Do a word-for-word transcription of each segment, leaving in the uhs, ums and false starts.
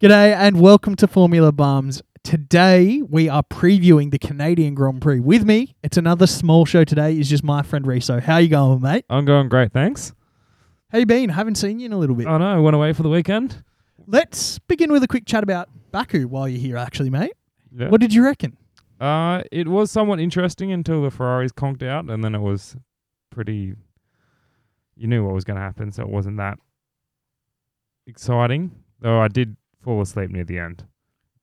G'day and welcome to Formula Bums. Today we are previewing the Canadian Grand Prix. With me, it's another small show today, is just my friend Rhys. So how you going, mate? I'm going great, thanks. How you been? Haven't seen you in a little bit. I know, went away for the weekend. Let's begin with a quick chat about Baku while you're here actually, mate. Yeah. What did you reckon? Uh, it was somewhat interesting until the Ferraris conked out, and then it was pretty... You knew what was going to happen, so it wasn't that exciting. Though I did... fall asleep near the end,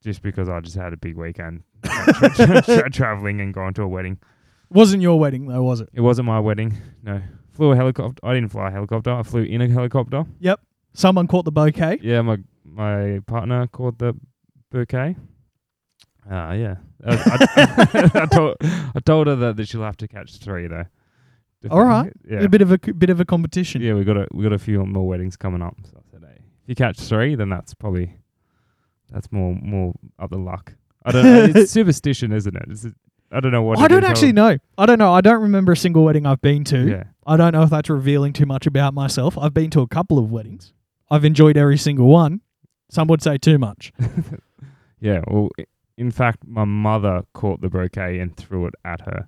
just because I just had a big weekend tra- tra- tra- traveling and going to a wedding. Wasn't your wedding though, was it? It wasn't my wedding. No, flew a helicopter. I didn't fly a helicopter. I flew in a helicopter. Yep. Someone caught the bouquet. Yeah, my my partner caught the bouquet. Ah, uh, yeah. I, I, I, I, told, I told her that, that she'll have to catch three though. Definitely. All right. Yeah. A bit of a bit of a competition. Yeah, we got a we got a few more weddings coming up. So I said, hey, if you catch three, then that's probably. That's more more up the luck. I don't know. It's superstition, isn't it? It's, I don't know what. I don't actually know. I don't know. I don't remember a single wedding I've been to. Yeah. I don't know if that's revealing too much about myself. I've been to a couple of weddings. I've enjoyed every single one. Some would say too much. Yeah. Well, in fact, my mother caught the bouquet and threw it at her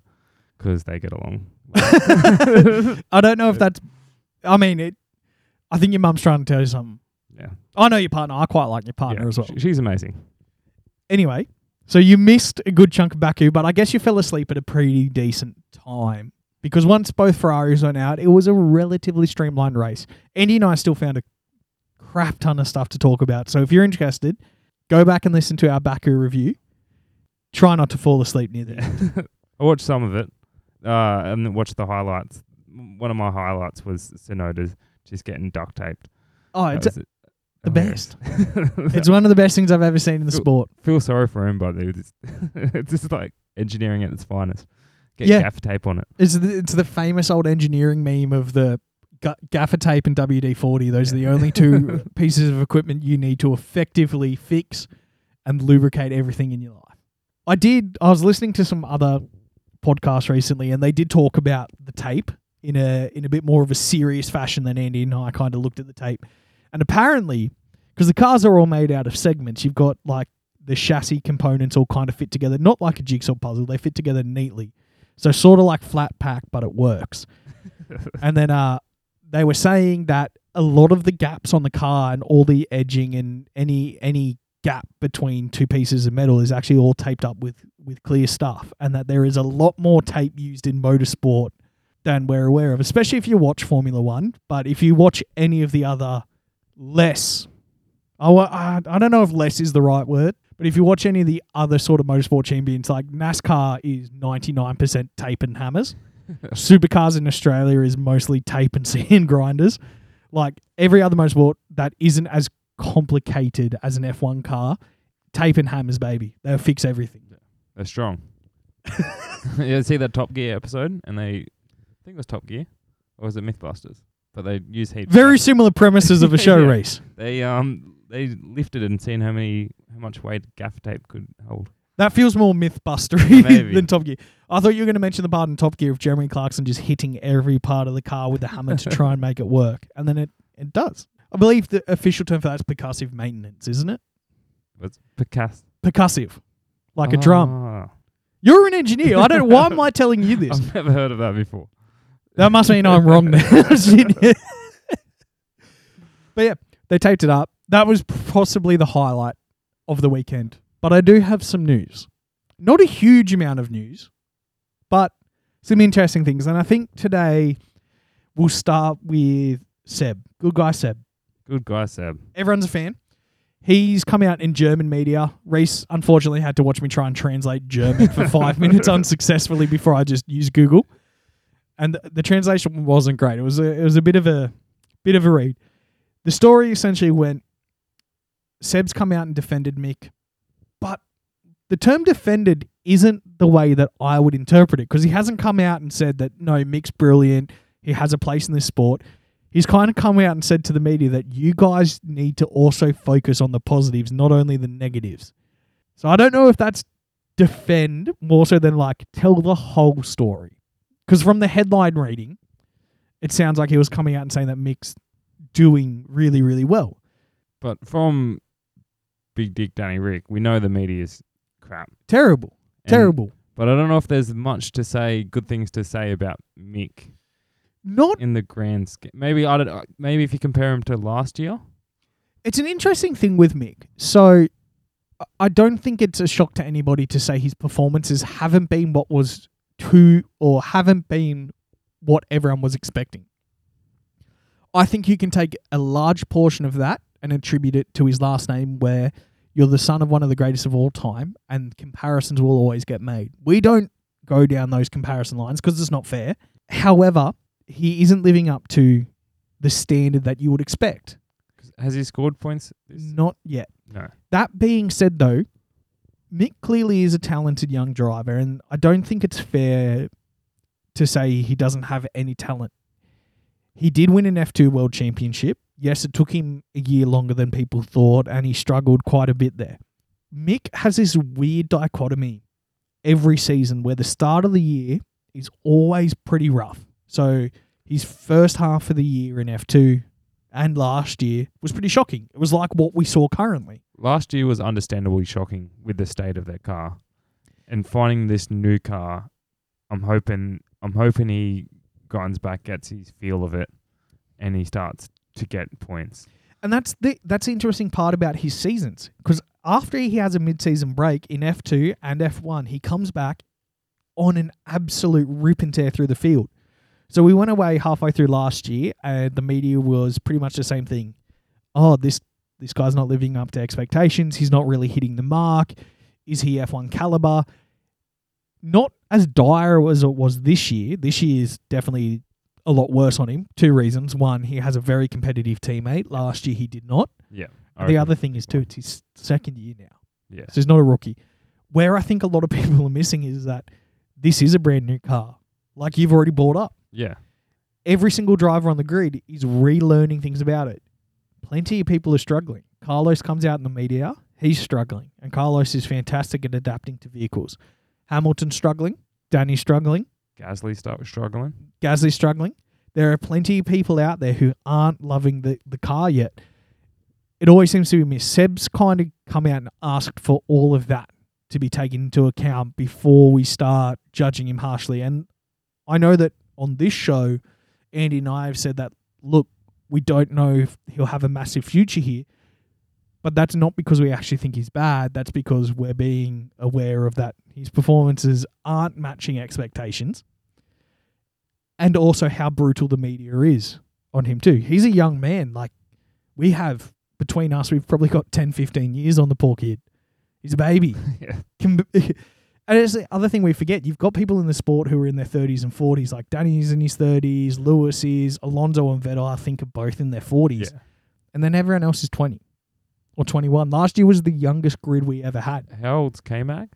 because they get along. I don't know if that's. I mean, it. I think your mum's trying to tell you something. Yeah, I know your partner. I quite like your partner yeah, as well. She's amazing. Anyway, so you missed a good chunk of Baku, but I guess you fell asleep at a pretty decent time because once both Ferraris went out, it was a relatively streamlined race. Andy and I still found a crap ton of stuff to talk about. So if you're interested, go back and listen to our Baku review. Try not to fall asleep near there. I watched some of it uh, and watched the highlights. One of my highlights was Sonoda's just getting duct taped. Oh, it's... A- it. The best. It's one of the best things I've ever seen in the feel, sport. Feel sorry for him, by the way. It's, it's just like engineering at its finest. Get yeah. gaffer tape on it. It's the, it's the famous old engineering meme of the ga- gaffer tape and W D forty. Those yeah. are the only two pieces of equipment you need to effectively fix and lubricate everything in your life. I did. I was listening to some other podcasts recently, and they did talk about the tape in a in a bit more of a serious fashion than Andy and I kind of looked at the tape. And apparently, because the cars are all made out of segments, you've got like the chassis components all kind of fit together, not like a jigsaw puzzle, they fit together neatly. So sort of like flat pack, but it works. And then uh, they were saying that a lot of the gaps on the car and all the edging and any any gap between two pieces of metal is actually all taped up with, with clear stuff, and that there is a lot more tape used in motorsport than we're aware of, especially if you watch Formula One. But if you watch any of the other... Less. I, I, I don't know if less is the right word, but if you watch any of the other sort of motorsport champions, like NASCAR is ninety-nine percent tape and hammers. Supercars in Australia is mostly tape and sand grinders. Like every other motorsport that isn't as complicated as an F one car, tape and hammers, baby. They'll fix everything. They're strong. You see that Top Gear episode? And they, I think it was Top Gear, or was it Mythbusters? But they use heaps. Very similar premises of a show yeah. race. They um they lifted and seen how many how much weight gaffer tape could hold. That feels more mythbustery than Top Gear. I thought you were going to mention the part in Top Gear of Jeremy Clarkson just hitting every part of the car with a hammer to try and make it work, and then it, it does. I believe the official term for that is percussive maintenance, isn't it? What's percuss? Percussive, like oh. a drum. You're an engineer. I don't. Why am I telling you this? I've never heard of that before. That must mean I'm wrong now. But yeah, they taped it up. That was possibly the highlight of the weekend. But I do have some news. Not a huge amount of news, but some interesting things. And I think today we'll start with Seb. Good guy, Seb. Good guy, Seb. Everyone's a fan. He's come out in German media. Rhys, unfortunately, had to watch me try and translate German for five minutes unsuccessfully before I just used Google. And the, the translation wasn't great. It was a, it was a bit of a bit of a read. The story essentially went, Seb's come out and defended Mick, but the term defended isn't the way that I would interpret it because he hasn't come out and said that, no, Mick's brilliant, he has a place in this sport. He's kind of come out and said to the media that you guys need to also focus on the positives, not only the negatives. So I don't know if that's defend more so than like tell the whole story. Because from the headline reading, it sounds like he was coming out and saying that Mick's doing really, really well. But from Big Dick Danny Rick, we know the media's crap. Terrible. And, Terrible. But I don't know if there's much to say, good things to say about Mick. Not in the grand scheme. Maybe I don't. Maybe if you compare him to last year, it's an interesting thing with Mick. So I don't think it's a shock to anybody to say his performances haven't been what was to or haven't been what everyone was expecting. I think you can take a large portion of that and attribute it to his last name, where you're the son of one of the greatest of all time, and comparisons will always get made. We don't go down those comparison lines because it's not fair. However, he isn't living up to the standard that you would expect. Has he scored points? Not yet. No. That being said, though, Mick clearly is a talented young driver, and I don't think it's fair to say he doesn't have any talent. He did win an F two World Championship. Yes, it took him a year longer than people thought, and he struggled quite a bit there. Mick has this weird dichotomy every season where the start of the year is always pretty rough. So his first half of the year in F two and last year was pretty shocking. It was like what we saw currently. Last year was understandably shocking with the state of their car. And finding this new car, I'm hoping I'm hoping he grinds back, gets his feel of it, and he starts to get points. And that's the that's the interesting part about his seasons, because after he has a mid-season break in F two and F one, he comes back on an absolute rip and tear through the field. So we went away halfway through last year, and the media was pretty much the same thing. Oh, this this guy's not living up to expectations. He's not really hitting the mark. Is he F one caliber? Not as dire as it was this year. This year is definitely a lot worse on him. Two reasons. One, he has a very competitive teammate. Last year he did not. Yeah. The other thing is, too, it's his second year now. Yeah. So he's not a rookie. Where I think a lot of people are missing is that this is a brand new car, like you've already brought up. Yeah. Every single driver on the grid is relearning things about it. Plenty of people are struggling. Carlos comes out in the media, he's struggling. And Carlos is fantastic at adapting to vehicles. Hamilton's struggling. Danny's struggling. Gasly start struggling. Gasly's struggling. There are plenty of people out there who aren't loving the, the car yet. It always seems to be missed. Seb's kind of come out and asked for all of that to be taken into account before we start judging him harshly. And I know that on this show, Andy and I have said that, look, we don't know if he'll have a massive future here, but that's not because we actually think he's bad. That's because we're being aware of that. His performances aren't matching expectations, and also how brutal the media is on him too. He's a young man. Like, we have, between us, we've probably got ten, fifteen years on the poor kid. He's a baby. Yeah. And it's the other thing we forget. You've got people in the sport who are in their thirties and forties, like Danny's in his thirties, Lewis is, Alonso and Vettel, I think, are both in their forties. Yeah. And then everyone else is twenty or twenty-one. Last year was the youngest grid we ever had. How old's K-Mag?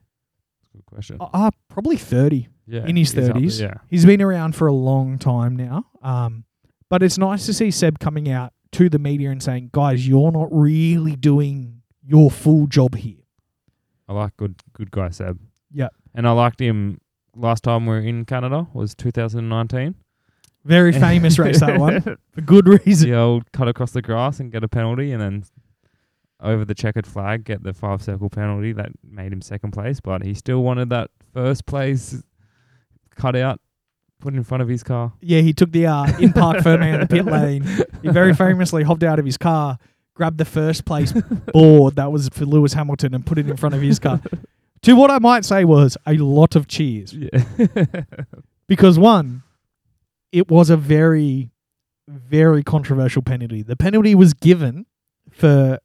Good question. Ah, uh, probably thirty. Yeah, in his thirties. Yeah. He's been around for a long time now. Um, but it's nice to see Seb coming out to the media and saying, guys, you're not really doing your full job here. I like good, good guy Seb. Yeah. And I liked him last time we were in Canada, was two thousand nineteen. Very famous race, that one. For good reason. The old cut across the grass and get a penalty, and then over the checkered flag, get the five-circle penalty. That made him second place, but he still wanted that first place cut out, put in front of his car. Yeah, he took the uh, in-park Fermi in the pit lane. He very famously hopped out of his car, grabbed the first place board that was for Lewis Hamilton and put it in front of his car. To what I might say was a lot of cheers. Yeah. Because one, it was a very, very controversial penalty. The penalty was given for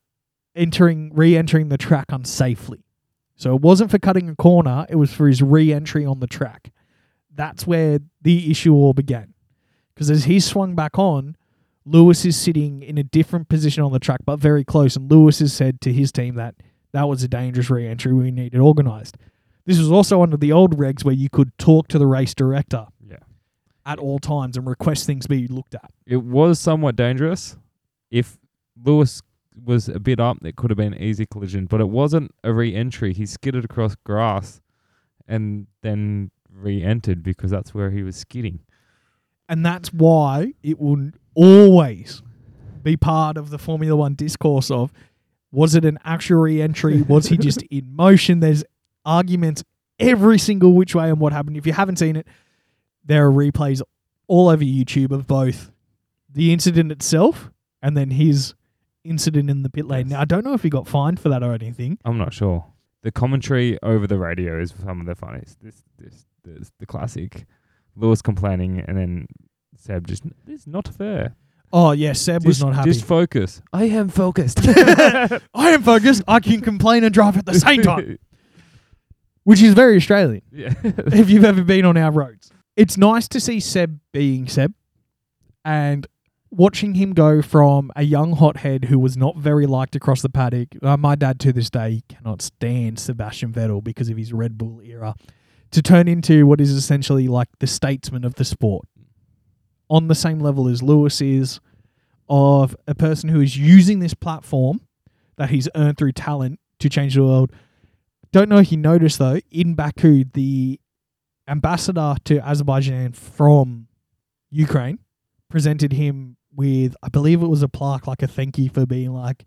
entering, re-entering the track unsafely. So it wasn't for cutting a corner, it was for his re-entry on the track. That's where the issue all began. Because as he swung back on, Lewis is sitting in a different position on the track, but very close. And Lewis has said to his team that that was a dangerous re-entry. We need it organised. This was also under the old regs where you could talk to the race director yeah. at all times and request things be looked at. It was somewhat dangerous. If Lewis was a bit up, it could have been an easy collision, but it wasn't a re-entry. He skidded across grass and then re-entered because that's where he was skidding. And that's why it will always be part of the Formula One discourse of Was it an actual re-entry? Was he just in motion? There's arguments every single which way on what happened. If you haven't seen it, there are replays all over YouTube of both the incident itself and then his incident in the pit lane. Yes. Now, I don't know if he got fined for that or anything. I'm not sure. The commentary over the radio is some of the funniest. This, this, this the classic. Lewis complaining and then Seb just, it's not fair. Oh, yeah, Seb just, was not happy. Just focus. I am focused. I am focused. I can complain and drive at the same time. Which is very Australian. Yeah. If you've ever been on our roads. It's nice to see Seb being Seb and watching him go from a young hothead who was not very liked across the paddock. Uh, my dad to this day cannot stand Sebastian Vettel because of his Red Bull era, to turn into what is essentially like the statesman of the sport. On the same level as Lewis is, of a person who is using this platform that he's earned through talent to change the world. Don't know if you noticed though, in Baku, the ambassador to Azerbaijan from Ukraine presented him with, I believe it was a plaque, like a thank you for being like,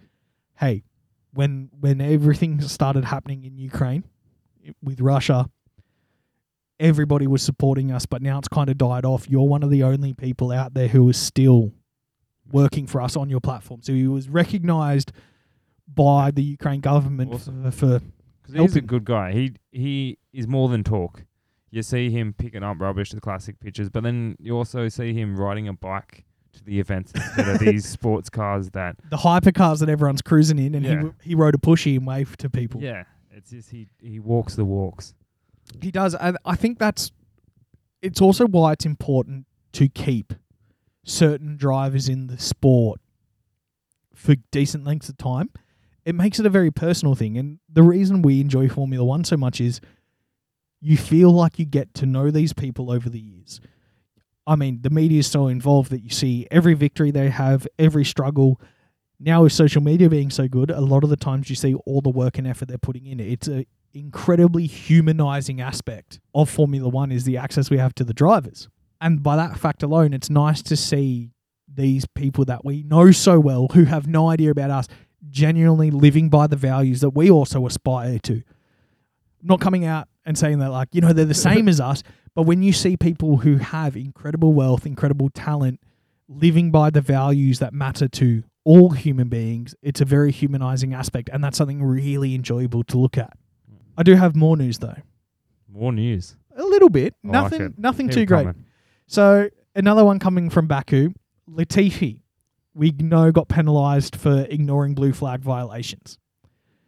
hey, when when everything started happening in Ukraine with Russia, everybody was supporting us, but now it's kind of died off. You're one of the only people out there who is still working for us on your platform. So he was recognised by the Ukraine government awesome. for, for helping. He's a good guy. He he is more than talk. You see him picking up rubbish to the classic pictures, but then you also see him riding a bike to the events instead of these sports cars that... The hypercars that everyone's cruising in, and yeah. he he rode a pushy and waved to people. Yeah, it's just he, he walks the walks. He does, and I think that's... It's also why it's important to keep certain drivers in the sport for decent lengths of time. It makes it a very personal thing, and the reason we enjoy Formula One so much is you feel like you get to know these people over the years. I mean, the media is so involved that you see every victory they have, every struggle. Now with social media being so good, a lot of the times you see all the work and effort they're putting in. It's a incredibly humanizing aspect of Formula One is the access we have to the drivers. And by that fact alone, it's nice to see these people that we know so well who have no idea about us genuinely living by the values that we also aspire to. Not coming out and saying that like, you know, they're the same as us, but when you see people who have incredible wealth, incredible talent, living by the values that matter to all human beings, it's a very humanizing aspect, and that's something really enjoyable to look at. I do have more news though. More news? A little bit. I nothing like nothing Keep too coming. Great. So another one coming from Baku. Latifi, we know, got penalised for ignoring blue flag violations.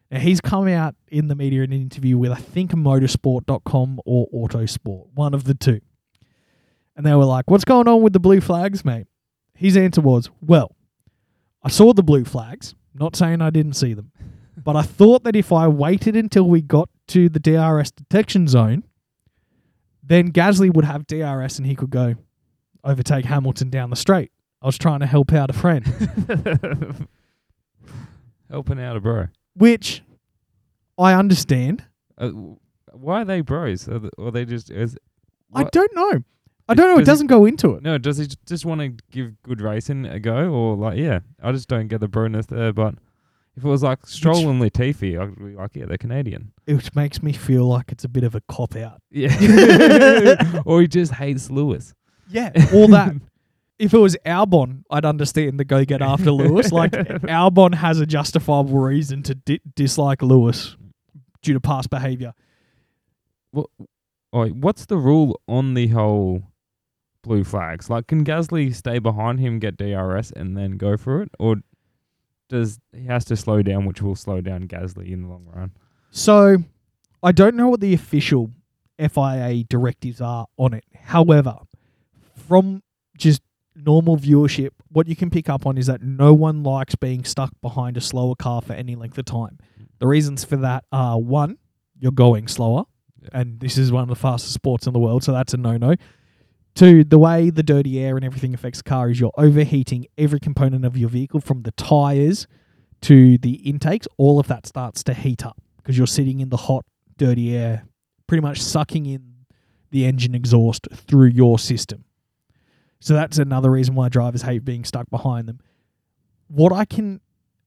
Now he's come out in the media in an interview with, I think, motorsport dot com or Autosport, one of the two. And they were like, what's going on with the blue flags, mate? His answer was, well, I saw the blue flags, not saying I didn't see them, but I thought that if I waited until we got to the D R S detection zone, then Gasly would have D R S and he could go overtake Hamilton down the straight. I was trying to help out a friend. Helping out a bro. Which I understand. Uh, why are they bros? Are they, are they just... Is, I don't know. I don't know. Does it doesn't he, go into it. No, does he just want to give good racing a go? Or like, yeah, I just don't get the broness there, but... If it was like Stroll and Latifi, I'd be like, yeah, they're Canadian. Which makes me feel like it's a bit of a cop-out. Yeah. Or he just hates Lewis. Yeah, all that. If it was Albon, I'd understand the go-get after Lewis. Like, Albon has a justifiable reason to di- dislike Lewis due to past behaviour. Well, what's the rule on the whole... blue flags? Like, can Gasly stay behind him, get D R S, and then go for it? Or... Does he has to slow down, which will slow down Gasly in the long run. So, I don't know what the official F I A directives are on it. However, from just normal viewership, what you can pick up on is that no one likes being stuck behind a slower car for any length of time. The reasons for that are, one, you're going slower, yeah. and this is one of the fastest sports in the world, so that's a no-no. Two, the way the dirty air and everything affects the car is you're overheating every component of your vehicle from the tyres to the intakes. All of that starts to heat up because you're sitting in the hot, dirty air, pretty much sucking in the engine exhaust through your system. So that's another reason why drivers hate being stuck behind them. What I can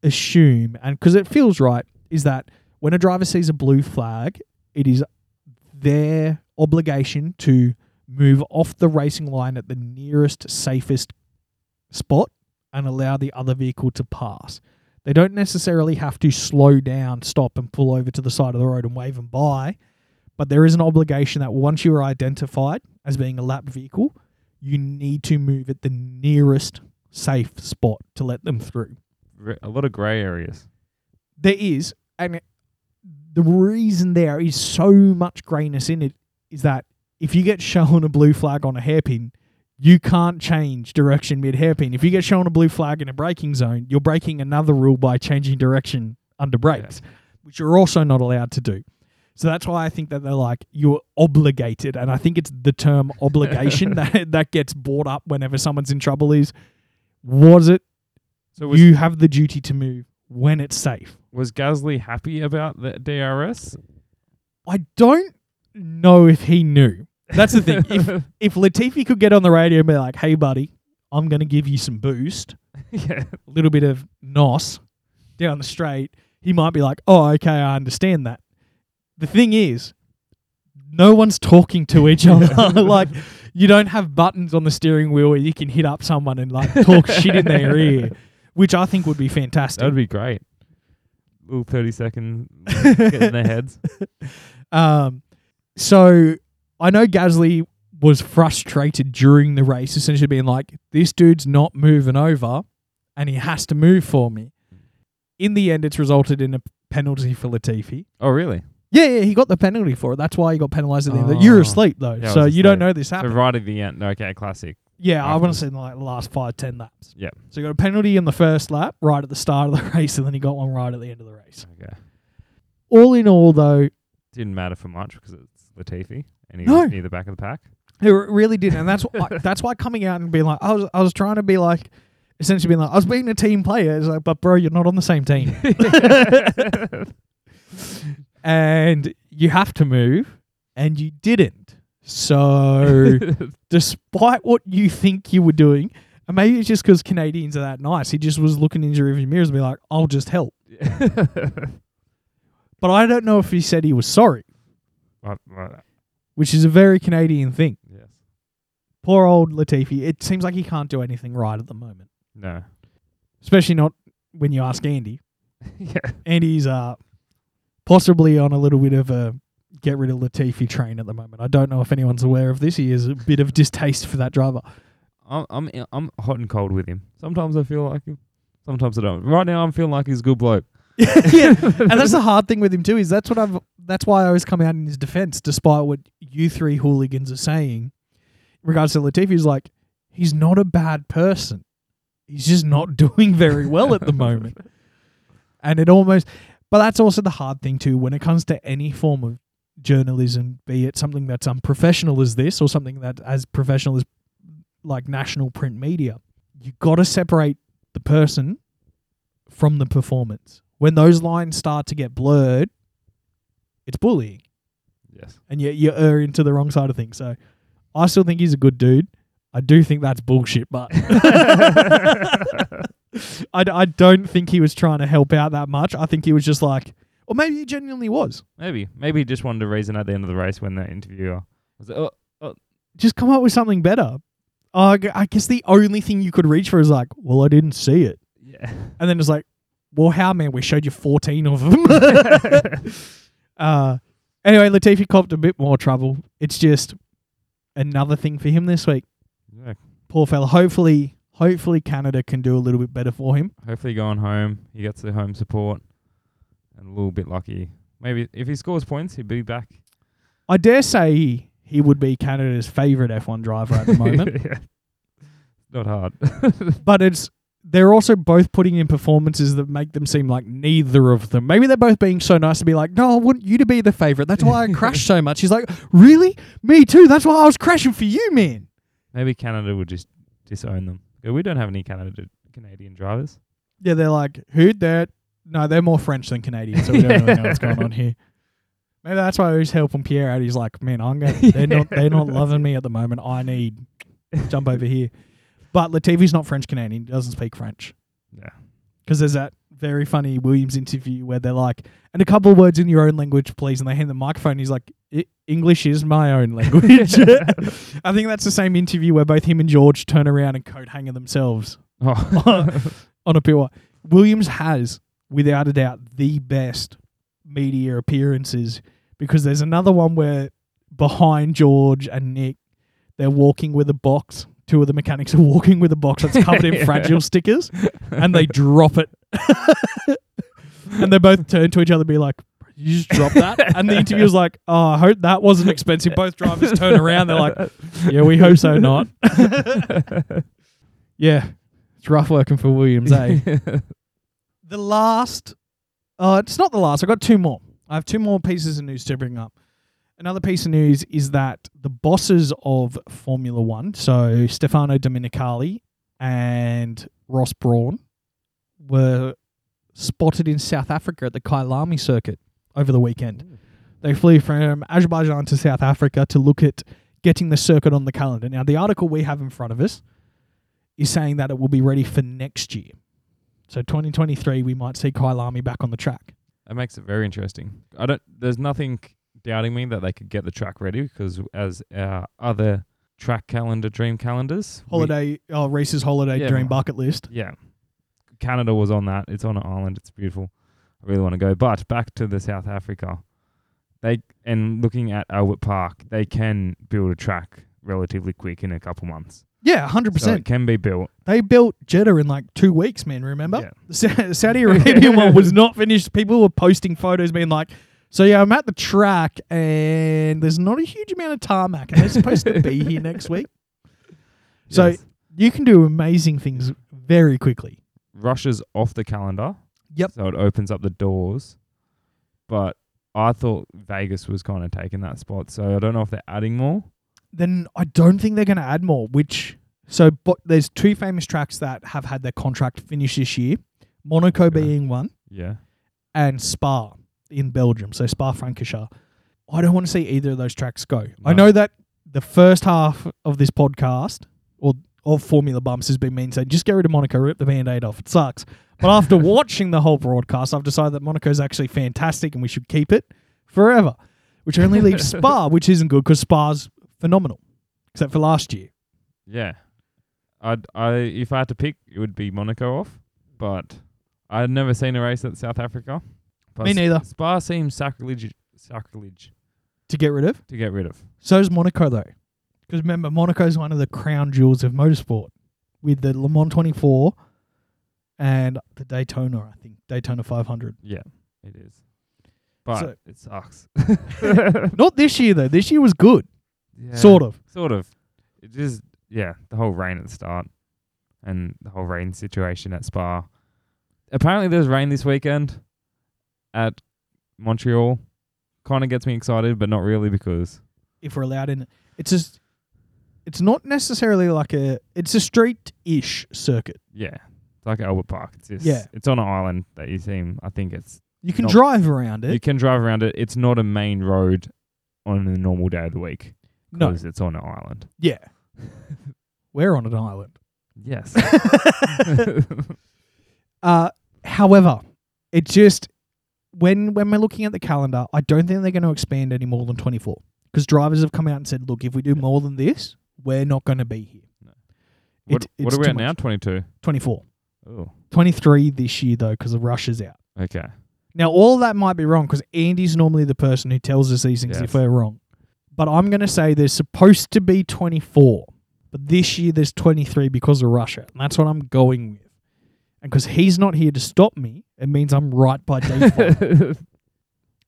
assume, and because it feels right, is that when a driver sees a blue flag, it is their obligation to move off the racing line at the nearest, safest spot and allow the other vehicle to pass. They don't necessarily have to slow down, stop and pull over to the side of the road and wave them by, but there is an obligation that once you are identified as being a lap vehicle, you need to move at the nearest safe spot to let them through. A lot of grey areas. There is, and the reason there is so much greyness in it is that if you get shown a blue flag on a hairpin, you can't change direction mid-hairpin. If you get shown a blue flag in a braking zone, you're breaking another rule by changing direction under brakes, yeah. which you're also not allowed to do. So that's why I think that they're like, you're obligated. And I think it's the term obligation that, that gets brought up whenever someone's in trouble is, was it, so was, you have the duty to move when it's safe. Was Gasly happy about the D R S? I don't know if he knew. That's the thing. If if Latifi could get on the radio and be like, hey, buddy, I'm going to give you some boost, yeah. a little bit of nos down the straight, he might be like, oh, okay, I understand that. The thing is, no one's talking to each other. Like, you don't have buttons on the steering wheel where you can hit up someone and, like, talk shit in their ear, which I think would be fantastic. That would be great. Little thirty-second get in their heads. Um, so... I know Gasly was frustrated during the race, essentially being like, this dude's not moving over and he has to move for me. In the end, it's resulted in a penalty for Latifi. Oh, really? Yeah, yeah, he got the penalty for it. That's why he got penalised at the oh. end. You're asleep, though, yeah, so you asleep. Don't know this happened. So right at the end. Okay, classic. Yeah, After I want to say in like the last five, ten laps. Yeah. So he got a penalty in the first lap, right at the start of the race, and then he got one right at the end of the race. Okay. All in all, though... Didn't matter for much because it's Latifi. And he no. was near the back of the pack. It really didn't. And that's why, that's why coming out and being like, I was I was trying to be like, essentially being like, I was being a team player. It's like, but bro, you're not on the same team. And you have to move, and you didn't. So despite what you think you were doing, and maybe it's just because Canadians are that nice, he just was looking into rearview mirrors and be like, I'll just help. But I don't know if he said he was sorry. What, what? Which is a very Canadian thing. Yes. Poor old Latifi. It seems like he can't do anything right at the moment. No. Especially not when you ask Andy. Yeah. Andy's uh, possibly on a little bit of a get rid of Latifi train at the moment. I don't know if anyone's aware of this. He has a bit of distaste for that driver. I'm I'm I'm hot and cold with him. Sometimes I feel like him. Sometimes I don't. Right now I'm feeling like he's a good bloke. Yeah, and that's the hard thing with him too. Is that's what I've. That's why I always come out in his defense, despite what you three hooligans are saying. In regards to Latifi, he's like, he's not a bad person. He's just not doing very well at the moment, and it almost. But that's also the hard thing too when it comes to any form of journalism, be it something that's unprofessional as this, or something that as professional as like national print media. You got to separate the person from the performance. When those lines start to get blurred, it's bullying. Yes. And yet you err into the wrong side of things. So I still think he's a good dude. I do think that's bullshit, but I, I don't think he was trying to help out that much. I think he was just like, or maybe he genuinely was. Maybe. Maybe he just wanted a reason at the end of the race when that interviewer was like, oh, oh. Just come up with something better. Uh, I guess the only thing you could reach for is like, well, I didn't see it. Yeah. And then it's like, well, how, man? We showed you fourteen of them. uh, anyway, Latifi copped a bit more trouble. It's just another thing for him this week. Yeah. Poor fella. Hopefully, hopefully Canada can do a little bit better for him. Hopefully going home, he gets the home support and a little bit lucky. Maybe if he scores points, he'd be back. I dare say he would be Canada's favourite F one driver at the moment. Yeah. Not hard. But it's... They're also both putting in performances that make them seem like neither of them. Maybe they're both being so nice to be like, no, I want you to be the favourite. That's why I crashed so much. He's like, really? Me too. That's why I was crashing for you, man. Maybe Canada would just disown them. We don't have any Canada Canadian drivers. Yeah, they're like, who'd that? No, they're more French than Canadian, so we don't really know what's going on here. Maybe that's why he's helping Pierre out. He's like, man, I'm going. They're not. They're not loving me at the moment. I need jump over here. But Latifi's not French Canadian. He doesn't speak French. Yeah. Because there's that very funny Williams interview where they're like, and a couple of words in your own language, please. And they hand the microphone. And he's like, I- English is my own language. I think that's the same interview where both him and George turn around and coat hanger themselves oh. on a pillar. Williams has, without a doubt, the best media appearances because there's another one where behind George and Nick, they're walking with a box. Two of the mechanics are walking with a box that's covered in yeah. fragile stickers and they drop it. And they both turn to each other and be like, you just drop that? And the interviewer's like, oh, I hope that wasn't expensive. Both drivers turn around. They're like, yeah, we hope so not. Yeah, it's rough working for Williams, eh? The last, uh, it's not the last. I've got two more. I have two more pieces of news to bring up. Another piece of news is that the bosses of Formula One, so Stefano Domenicali and Ross Brawn, were spotted in South Africa at the Kyalami circuit over the weekend. They flew from Azerbaijan to South Africa to look at getting the circuit on the calendar. Now, the article we have in front of us is saying that it will be ready for next year. So twenty twenty-three, we might see Kyalami back on the track. That makes it very interesting. I don't. There's nothing doubting me that they could get the track ready because as our other track calendar dream calendars... Holiday, we, oh, Rhys's holiday yeah, dream bucket list. Yeah. Canada was on that. It's on an island. It's beautiful. I really want to go. But back to the South Africa. they And looking at Albert Park, they can build a track relatively quick in a couple months. Yeah, one hundred percent. So it can be built. They built Jeddah in like two weeks, man, remember? Yeah. The Saudi Arabian one was not finished. People were posting photos being like, so, yeah, I'm at the track and there's not a huge amount of tarmac. And they're supposed to be here next week. So, yes. You can do amazing things very quickly. Russia's off the calendar. Yep. So, it opens up the doors. But I thought Vegas was kind of taking that spot. So, I don't know if they're adding more. Then I don't think they're going to add more, which... So, but there's two famous tracks that have had their contract finish this year. Monaco okay. being one. Yeah. And Spa. In Belgium, so Spa-Francorchamps. I don't want to see either of those tracks go. No. I know that the first half of this podcast, or of Formula Bumps, has been mean saying, just get rid of Monaco, rip the Band-Aid off, it sucks. But after watching the whole broadcast, I've decided that Monaco is actually fantastic and we should keep it forever, which only leaves Spa, which isn't good because Spa's phenomenal, except for last year. Yeah. I'd, I If I had to pick, it would be Monaco off, but I'd never seen a race at South Africa. But Me neither. Spa seems sacrilege, sacrilege. To get rid of? To get rid of. So is Monaco, though. Because remember, Monaco is one of the crown jewels of motorsport with the Le Mans twenty-four and the Daytona, I think. Daytona five hundred. Yeah, it is. But so, it sucks. Not this year, though. This year was good. Yeah, sort of. Sort of. It just, yeah, the whole rain at the start and the whole rain situation at Spa. Apparently, there's rain this weekend at Montreal. Kind of gets me excited, but not really because... If we're allowed in... It's just... It's not necessarily like a... It's a street-ish circuit. Yeah. It's like Albert Park. It's just, yeah. It's on an island that you seem... I think it's... You can not, drive around it. You can drive around it. It's not a main road on a normal day of the week. No. Because it's on an island. Yeah. We're on an island. Yes. uh, however, it just... When when we're looking at the calendar, I don't think they're going to expand any more than twenty-four because drivers have come out and said, look, if we do more than this, we're not going to be here. No. What, it, what are we at much. Now, twenty-two? twenty-four. Oh. twenty-three this year, though, because the rush is out. Okay. Now, all that might be wrong because Andy's normally the person who tells us these things yes. if we're wrong. But I'm going to say there's supposed to be twenty-four, but this year there's twenty-three because of Russia. And that's what I'm going with. And because he's not here to stop me, it means I'm right by default.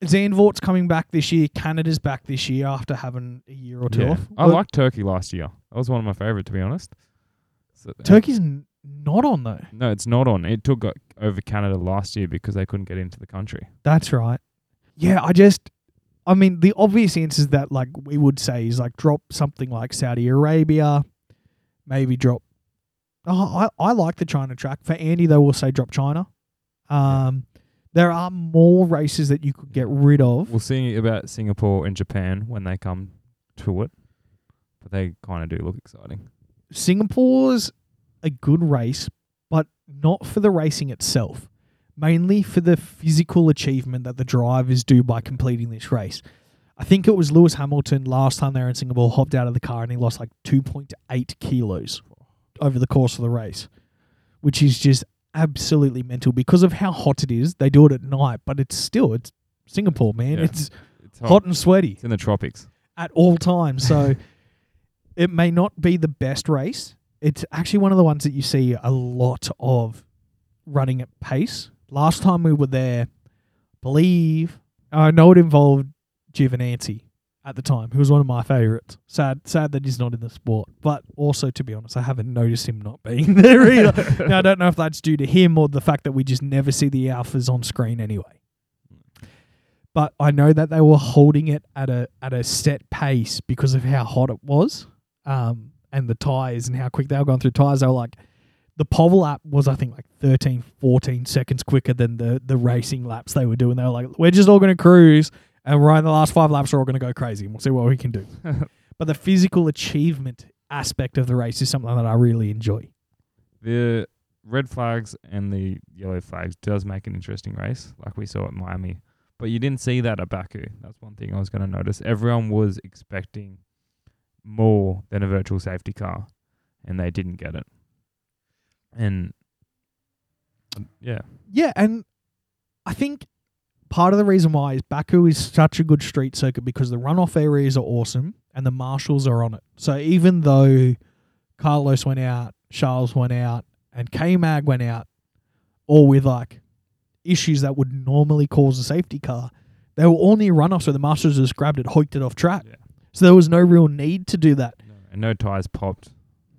Zandvoort's coming back this year. Canada's back this year after having a year or two yeah. off. I but liked Turkey last year. That was one of my favourite, to be honest. So, Turkey's um, not on, though. No, it's not on. It took over Canada last year because they couldn't get into the country. That's right. Yeah, I just... I mean, the obvious answer is that, like, we would say is, like, drop something like Saudi Arabia, maybe drop... Oh, I, I like the China track. For Andy, they will say drop China. Um, there are more races that you could get rid of. We'll see about Singapore and Japan when they come to it. But they kind of do look exciting. Singapore's a good race, but not for the racing itself. mainly for the physical achievement that the drivers do by completing this race. I think it was Lewis Hamilton last time they were in Singapore hopped out of the car and he lost like two point eight kilos over the course of the race, which is just absolutely mental because of how hot it is. They do it at night, but it's still, it's Singapore, man. Yeah. It's, it's hot. hot and sweaty. It's in the tropics. At all times. So it may not be the best race. It's actually one of the ones that you see a lot of running at pace. Last time we were there, I believe, I know it involved Giovinazzi at the time, who was one of my favourites. Sad sad that he's not in the sport. But also, to be honest, I haven't noticed him not being there either. Now, I don't know if that's due to him or the fact that we just never see the alphas on screen anyway. But I know that they were holding it at a at a set pace because of how hot it was um, and the tyres and how quick they were going through tyres. They were like, the pole lap was, I think, like thirteen, fourteen seconds quicker than the, the racing laps they were doing. They were like, we're just all going to cruise. And right in the last five laps, we're all going to go crazy and we'll see what we can do. But the physical achievement aspect of the race is something that I really enjoy. The red flags and the yellow flags does make an interesting race, like we saw at Miami. But you didn't see that at Baku. That's one thing I was going to notice. Everyone was expecting more than a virtual safety car, and they didn't get it. And, yeah. Yeah, and I think part of the reason why is Baku is such a good street circuit because the runoff areas are awesome and the marshals are on it. So even though Carlos went out, Charles went out, and K-Mag went out, all with like issues that would normally cause a safety car, they were all near runoff, so the marshals just grabbed it, hoiked it off track. Yeah. So there was no real need to do that. No, and no tyres popped.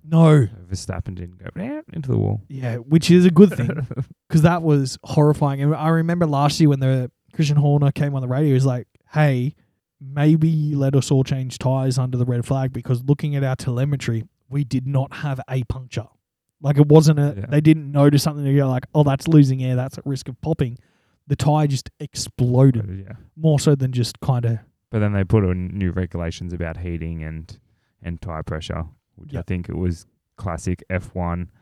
No. Verstappen didn't go into the wall. Yeah, which is a good thing because that was horrifying. And I remember last year when the Christian Horner came on the radio, he was like, hey, maybe let us all change tyres under the red flag because looking at our telemetry, we did not have a puncture. Like it wasn't a, yeah. They didn't notice something to go like, oh, that's losing air, that's at risk of popping. The tyre just exploded yeah. more so than just kind of. But then they put on new regulations about heating and, and tyre pressure, which yep. I think it was classic F one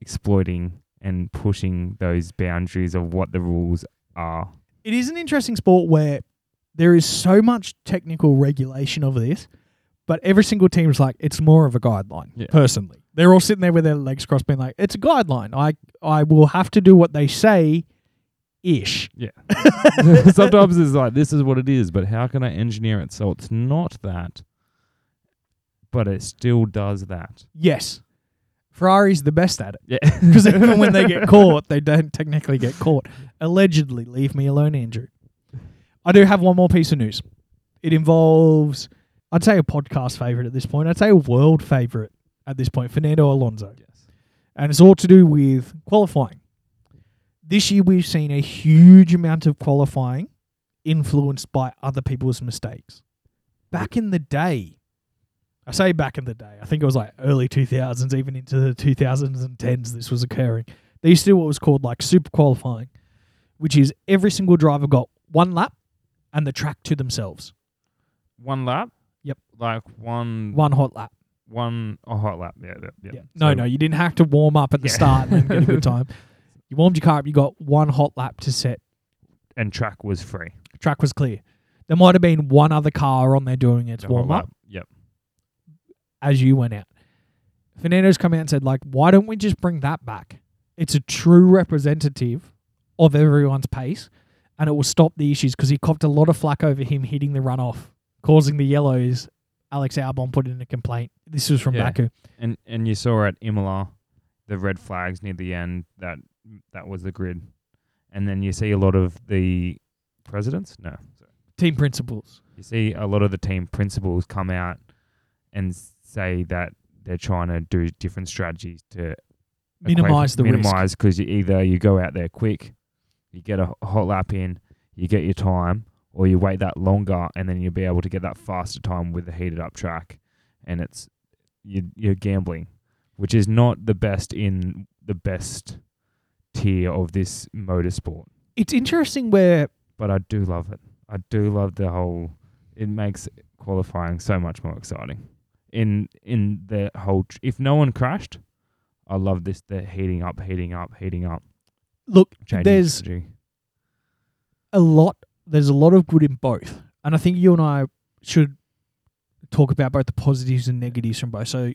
exploiting and pushing those boundaries of what the rules are. It is an interesting sport where there is so much technical regulation of this, but every single team is like, it's more of a guideline, yeah. personally. They're all sitting there with their legs crossed being like, it's a guideline. I, I will have to do what they say-ish. Yeah. Sometimes it's like, this is what it is, but how can I engineer it so it's not that, but it still does that? Yes. Ferrari's the best at it. Yeah. Because even when they get caught, they don't technically get caught. Allegedly, leave me alone, Andrew. I do have one more piece of news. It involves, I'd say a podcast favourite at this point. I'd say a world favourite at this point, Fernando Alonso. Yes. And it's all to do with qualifying. This year we've seen a huge amount of qualifying influenced by other people's mistakes. Back in the day, I say back in the day, I think it was like early two thousands, even into the two thousands and tens this was occurring. They used to do what was called like super qualifying, which is every single driver got one lap and the track to themselves. One lap? Yep. Like one... One hot lap. One a hot lap, yeah. yeah, yeah. yeah. No, so no, you didn't have to warm up at the yeah. start and get a good time. You warmed your car up, you got one hot lap to set. And track was free. Track was clear. There might have been one other car on there doing its the warm up. Lap. Yep. As you went out. Fernando's come out and said, like, why don't we just bring that back? It's a true representative of everyone's pace and it will stop the issues because he copped a lot of flack over him hitting the runoff, causing the yellows. Alex Albon put in a complaint. This was from yeah. Baku. And and you saw at Imola, the red flags near the end, that that was the grid. And then you see a lot of the presidents? No. Sorry. Team principals. You see a lot of the team principals come out and say that they're trying to do different strategies to minimize equate, the minimize because you either you go out there quick, you get a hot lap in, you get your time, or you wait that longer and then you'll be able to get that faster time with the heated up track, and it's you, you're gambling, which is not the best in the best tier of this motorsport. It's interesting where, but I do love it. I do love the whole. It makes qualifying so much more exciting. In in the whole, tr- if no one crashed, I love this. The heating up, heating up, heating up. Look, Changing there's strategy. a lot. There's a lot of good in both, and I think you and I should talk about both the positives and negatives from both. So,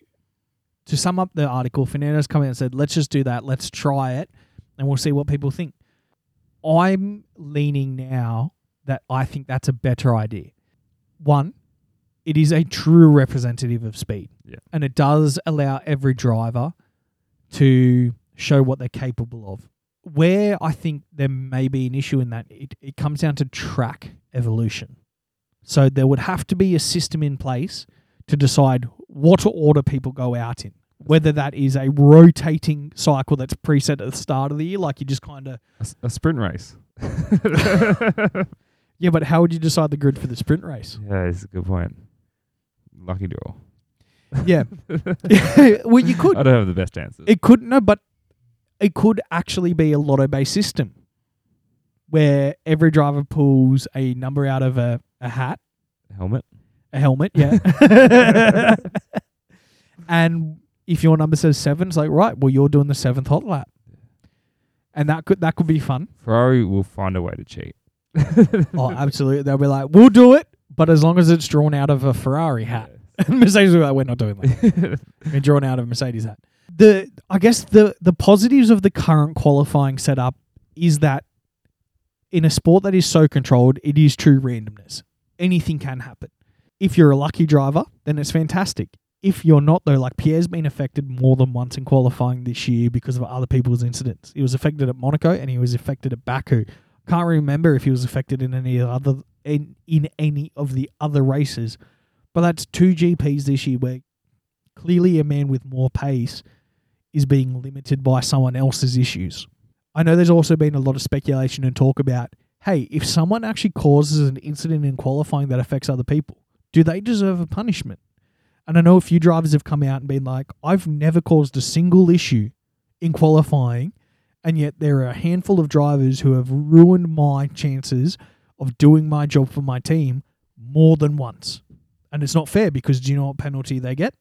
to sum up the article, Fernando's come in and said, "Let's just do that. Let's try it, and we'll see what people think." I'm leaning now that I think that's a better idea. One, it is a true representative of speed, yeah. and it does allow every driver to show what they're capable of. Where I think there may be an issue in that, it, it comes down to track evolution. So there would have to be a system in place to decide what order people go out in, whether that is a rotating cycle that's preset at the start of the year, like you just kind of... A, a sprint race. Yeah, but how would you decide the grid for the sprint race? Yeah, that's a good point. Lucky draw. Yeah. Well, you could. I don't have the best answer. It could, no, but it could actually be a lotto-based system where every driver pulls a number out of a, a hat. A helmet. A helmet, yeah. And if your number says seven, it's like, right, well, you're doing the seventh hot lap. And that could that could be fun. Ferrari will find a way to cheat. Oh, absolutely. They'll be like, we'll do it, but as long as it's drawn out of a Ferrari hat. And Mercedes will be like, we're not doing that. We're drawn out of a Mercedes hat. The I guess the, the positives of the current qualifying setup is that in a sport that is so controlled, it is true randomness. Anything can happen. If you're a lucky driver, then it's fantastic. If you're not, though, like Pierre's been affected more than once in qualifying this year because of other people's incidents. He was affected at Monaco and he was affected at Baku. Can't remember if he was affected in any other in, in any of the other races, but that's two G Ps this year where clearly a man with more pace is being limited by someone else's issues. I know there's also been a lot of speculation and talk about, hey, if someone actually causes an incident in qualifying that affects other people, do they deserve a punishment? And I know a few drivers have come out and been like, I've never caused a single issue in qualifying, and yet there are a handful of drivers who have ruined my chances of doing my job for my team more than once. And it's not fair because do you know what penalty they get?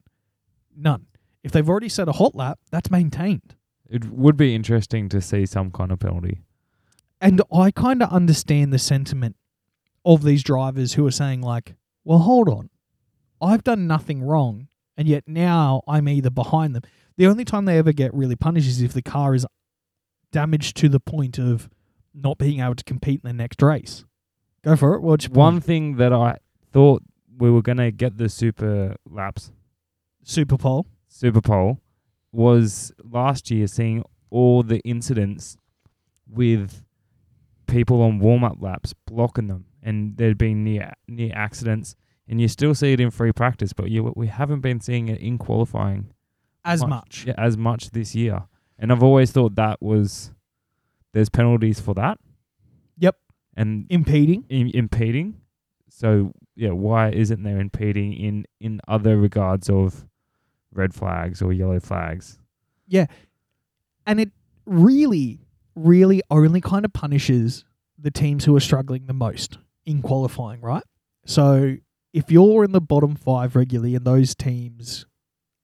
None. If they've already set a hot lap, that's maintained. It would be interesting to see some kind of penalty. And I kind of understand the sentiment of these drivers who are saying like, well, hold on. I've done nothing wrong, and yet now I'm either behind them. The only time they ever get really punished is if the car is damaged to the point of not being able to compete in the next race. Go for it. Well, one thing that I thought we were going to get the super laps, super pole, super pole, was last year seeing all the incidents with people on warm-up laps blocking them, and there'd been near near accidents, and you still see it in free practice, but you we haven't been seeing it in qualifying as much, much. Yeah, as much this year. And I've always thought that was, there's penalties for that. Yep. And impeding. Im- impeding. So, yeah, why isn't there impeding in, in other regards of red flags or yellow flags? Yeah. And it really, really only kind of punishes the teams who are struggling the most in qualifying, right? So, if you're in the bottom five regularly and those teams...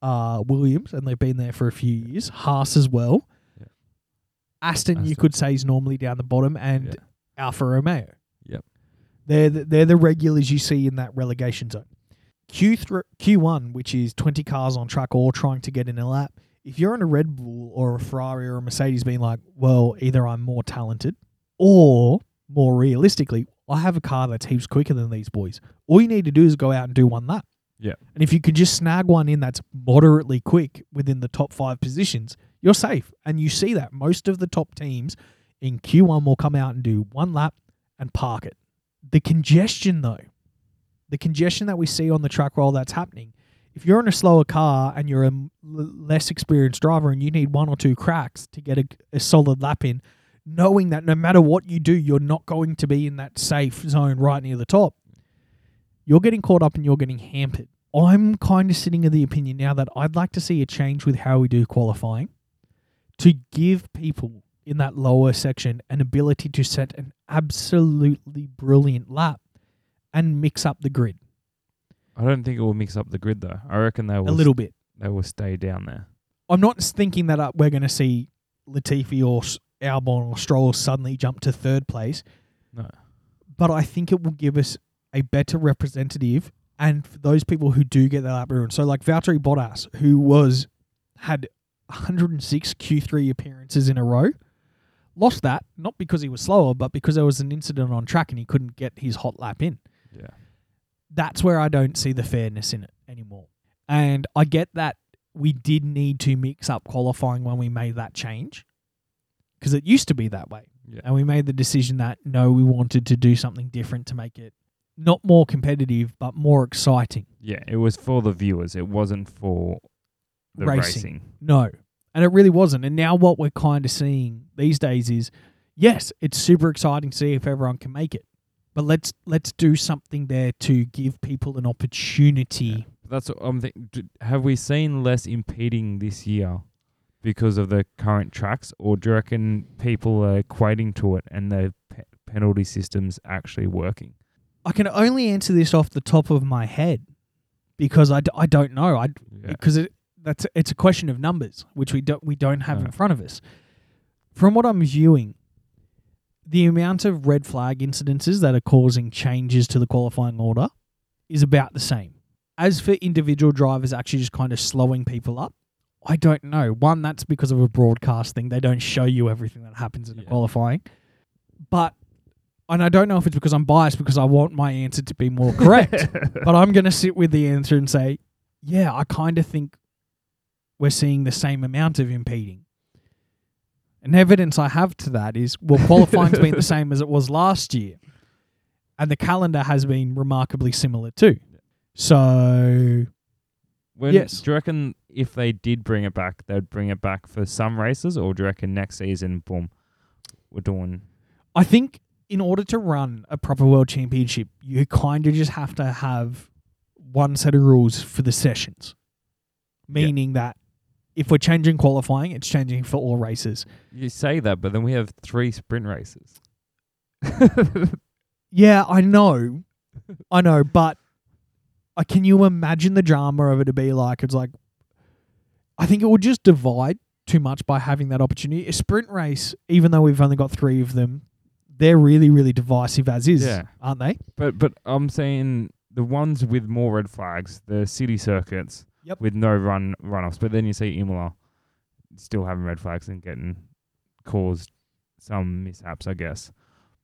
Uh, Williams, and they've been there for a few years. Haas as well. Yeah. Aston, Aston, you could say, is normally down the bottom, and yeah. Alfa Romeo. Yep, they're the, they're the regulars you see in that relegation zone. Q th- Q one, which is twenty cars on track, all trying to get in a lap. If you're in a Red Bull or a Ferrari or a Mercedes, being like, well, either I'm more talented, or more realistically, I have a car that's heaps quicker than these boys. All you need to do is go out and do one lap. Yeah, and if you could just snag one in that's moderately quick within the top five positions, you're safe. And you see that most of the top teams in Q one will come out and do one lap and park it. The congestion, though, the congestion that we see on the track while that's happening, if you're in a slower car and you're a less experienced driver and you need one or two cracks to get a, a solid lap in, knowing that no matter what you do, you're not going to be in that safe zone right near the top, you're getting caught up and you're getting hampered. I'm kind of sitting in the opinion now that I'd like to see a change with how we do qualifying to give people in that lower section an ability to set an absolutely brilliant lap and mix up the grid. I don't think it will mix up the grid, though. I reckon they will, a little bit. They will stay down there. I'm not thinking that we're going to see Latifi or Albon or Stroll suddenly jump to third place. No. But I think it will give us a better representative, and for those people who do get that lap ruined. So like Valtteri Bottas, who was had one hundred six Q three appearances in a row, lost that, not because he was slower, but because there was an incident on track and he couldn't get his hot lap in. Yeah. That's where I don't see the fairness in it anymore. And I get that we did need to mix up qualifying when we made that change, because it used to be that way. Yeah. And we made the decision that, no, we wanted to do something different to make it not more competitive, but more exciting. Yeah, it was for the viewers. It wasn't for the racing. racing. No, and it really wasn't. And now what we're kind of seeing these days is, yes, it's super exciting to see if everyone can make it, but let's let's do something there to give people an opportunity. Yeah. That's what I'm thinking. Have we seen less impeding this year because of the current tracks, or do you reckon people are equating to it and the pe- penalty system's actually working? I can only answer this off the top of my head because I, d- I don't know. I because yeah. it, that's it's a question of numbers, which we don't we don't have no. in front of us. From what I'm viewing, the amount of red flag incidences that are causing changes to the qualifying order is about the same. As for individual drivers actually just kind of slowing people up, I don't know. One, that's because of a broadcast thing. They don't show you everything that happens in yeah. the qualifying. But, and I don't know if it's because I'm biased because I want my answer to be more correct, but I'm going to sit with the answer and say, yeah, I kind of think we're seeing the same amount of impeding. And evidence I have to that is, well, qualifying's been the same as it was last year. And the calendar has been remarkably similar too. So, when, yes. Do you reckon if they did bring it back, they'd bring it back for some races, or do you reckon next season, boom, we're doing? I think in order to run a proper world championship, you kind of just have to have one set of rules for the sessions, meaning yep. that if we're changing qualifying, it's changing for all races. You say that, but then we have three sprint races. yeah, I know. I know, but... Uh, can you imagine the drama of it to be like, it's like, I think it would just divide too much by having that opportunity. A sprint race, even though we've only got three of them, they're really, really divisive as is, yeah. aren't they? But but I'm saying the ones with more red flags, the city circuits yep. with no run runoffs, but then you see Imola still having red flags and getting caused some mishaps, I guess.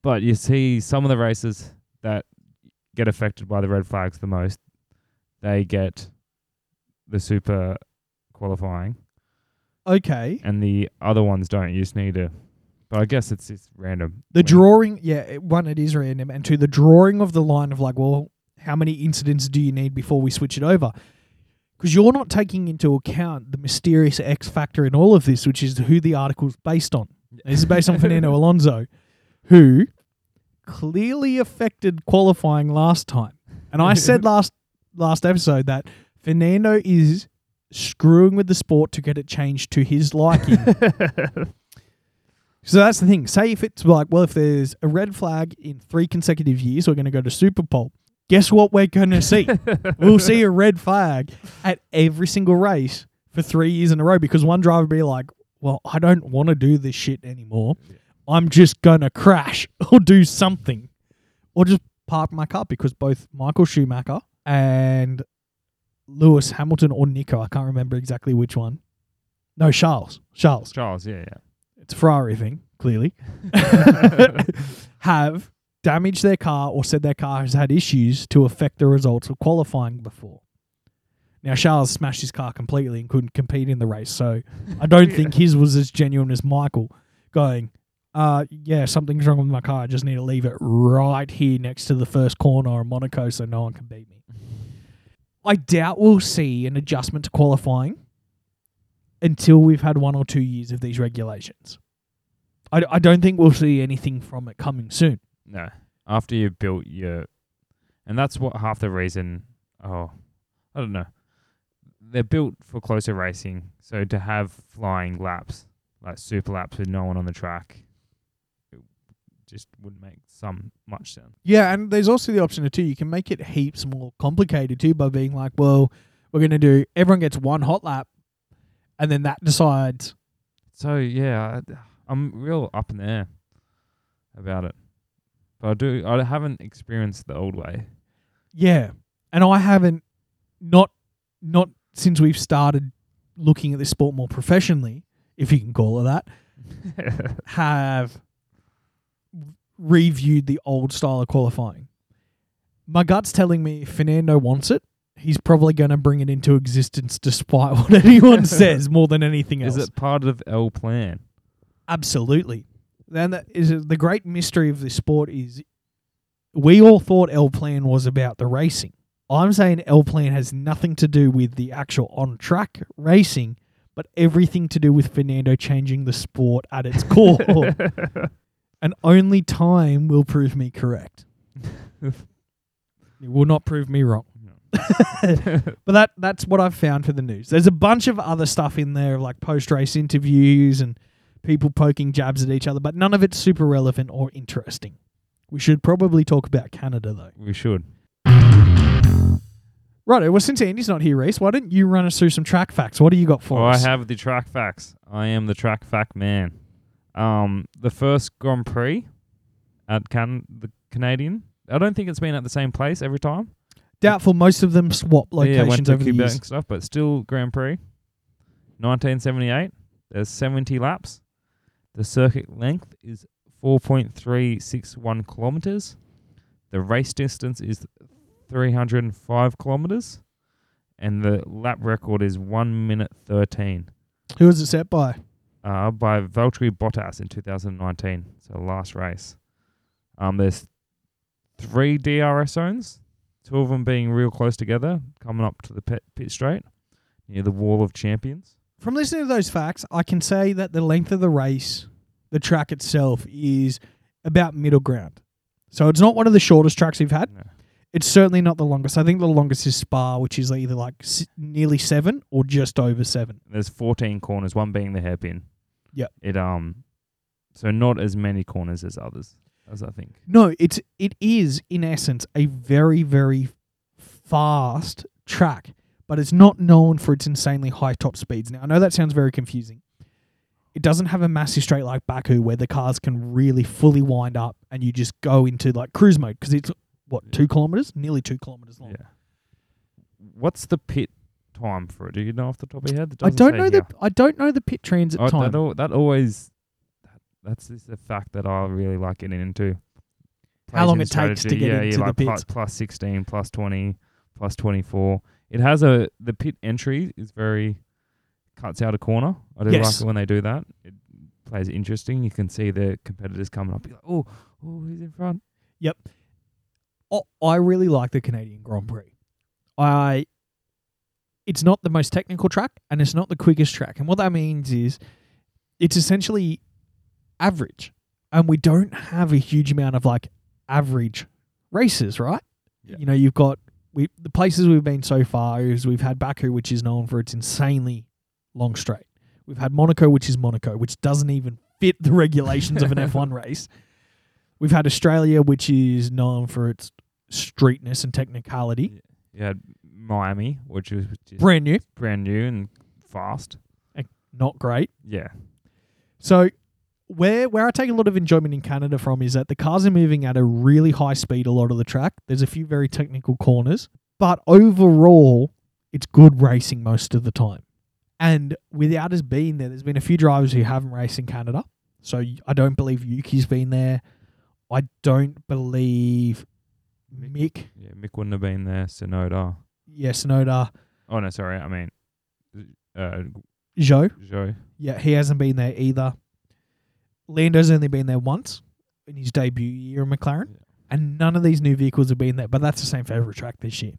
But you see some of the races that get affected by the red flags the most, they get the super qualifying. Okay. And the other ones don't. You just need to... But I guess it's just random. The win. Drawing... Yeah, it, one, it is random. And two, the drawing of the line of like, well, how many incidents do you need before we switch it over? Because you're not taking into account the mysterious X factor in all of this, which is who the article's based on. This is based on Fernando Alonso, who clearly affected qualifying last time. And I said last... last episode that Fernando is screwing with the sport to get it changed to his liking. So that's the thing. Say if it's like, well, if there's a red flag in three consecutive years, we're going to go to Super Bowl. Guess what we're going to see? We'll see a red flag at every single race for three years in a row because one driver will be like, well, I don't want to do this shit anymore. Yeah. I'm just going to crash or do something or just park my car because both Michael Schumacher and Lewis Hamilton or Nico, I can't remember exactly which one. No, Charles. Charles. Charles, yeah, yeah. It's a Ferrari thing, clearly. Have damaged their car or said their car has had issues to affect the results of qualifying before. Now, Charles smashed his car completely and couldn't compete in the race, so I don't yeah. think his was as genuine as Michael going, Uh, yeah, something's wrong with my car. I just need to leave it right here next to the first corner in Monaco so no one can beat me. I doubt we'll see an adjustment to qualifying until we've had one or two years of these regulations. I, I don't think we'll see anything from it coming soon. No. After you've built your... And that's what half the reason... Oh, I don't know. They're built for closer racing, so to have flying laps, like super laps with no one on the track... just wouldn't make some much sense. Yeah, and there's also the option of two. You can make it heaps more complicated too by being like, well, we're going to do, everyone gets one hot lap and then that decides. So, yeah, I'm real up in the air about it. But I do. I haven't experienced the old way. Yeah, and I haven't. Not, not since we've started looking at this sport more professionally, if you can call it that, have reviewed the old style of qualifying. My gut's telling me if Fernando wants it, he's probably going to bring it into existence despite what anyone says more than anything else. Is it part of our plan? Absolutely. And that is the great mystery of this sport is we all thought L Plan was about the racing. I'm saying L Plan has nothing to do with the actual on-track racing, but everything to do with Fernando changing the sport at its core. And only time will prove me correct. It will not prove me wrong. But that that's what I've found for the news. There's a bunch of other stuff in there, like post-race interviews and people poking jabs at each other, but none of it's super relevant or interesting. We should probably talk about Canada, though. We should. Righto, well, since Andy's not here, Rhys, why don't you run us through some track facts? What do you got for oh, us? I have the track facts. I am the track fact man. Um, the first Grand Prix at Can- the Canadian. I don't think it's been at the same place every time. Doubtful. Most of them swap locations yeah, went to over Quebec the years. And stuff, but still Grand Prix. nineteen seventy-eight. There's seventy laps. The circuit length is four point three six one kilometers. The race distance is three hundred five kilometers. And the lap record is one minute thirteen. Who was it set by? Uh, by Valtteri Bottas in two thousand nineteen. So last race. Um, there's three D R S zones. Two of them being real close together, coming up to the pit, pit straight, near the Wall of Champions. From listening to those facts, I can say that the length of the race, the track itself, is about middle ground. So it's not one of the shortest tracks we've had. No. It's certainly not the longest. I think the longest is Spa, which is either like nearly seven or just over seven. There's fourteen corners, one being the hairpin. Yep. It um, so not as many corners as others. As I think. No, it's it is in essence a very very fast track, but it's not known for its insanely high top speeds. Now I know that sounds very confusing. It doesn't have a massive straight like Baku where the cars can really fully wind up and you just go into like cruise mode because it's what yeah. two kilometers, nearly two kilometers long. Yeah. What's the pit time for it? Do you know off the top of your head? I don't know here. the I don't know the pit transit oh, time. That, al- that always. That's just a fact that I really like getting into. How long it strategy. takes to get yeah, into yeah, like the pits. Plus, plus sixteen, plus twenty, plus twenty-four. It has a... The pit entry is very... Cuts out a corner. I do yes. like it when they do that. It plays interesting. You can see the competitors coming up. You're like, oh, oh, he's in front. Yep. Oh, I really like the Canadian Grand Prix. I... It's not the most technical track, and it's not the quickest track. And what that means is it's essentially... average, and we don't have a huge amount of like average races, right? Yeah. You know, you've got we the places we've been so far is we've had Baku, which is known for its insanely long straight. We've had Monaco, which is Monaco, which doesn't even fit the regulations of an F one race. We've had Australia, which is known for its streetness and technicality. Yeah, you had Miami, which is brand new, brand new and fast, and not great. Yeah, so. Where where I take a lot of enjoyment in Canada from is that the cars are moving at a really high speed a lot of the track. There's a few very technical corners, but overall, it's good racing most of the time. And without us being there, there's been a few drivers who haven't raced in Canada. So I don't believe Yuki's been there. I don't believe Mick. Yeah, Mick wouldn't have been there. Sonoda. Yeah, Sonoda. Oh, no, sorry. I mean, uh, Joe. Joe. Yeah, he hasn't been there either. Lando's only been there once in his debut year in McLaren, yeah. and none of these new vehicles have been there, but that's the same favourite track this year.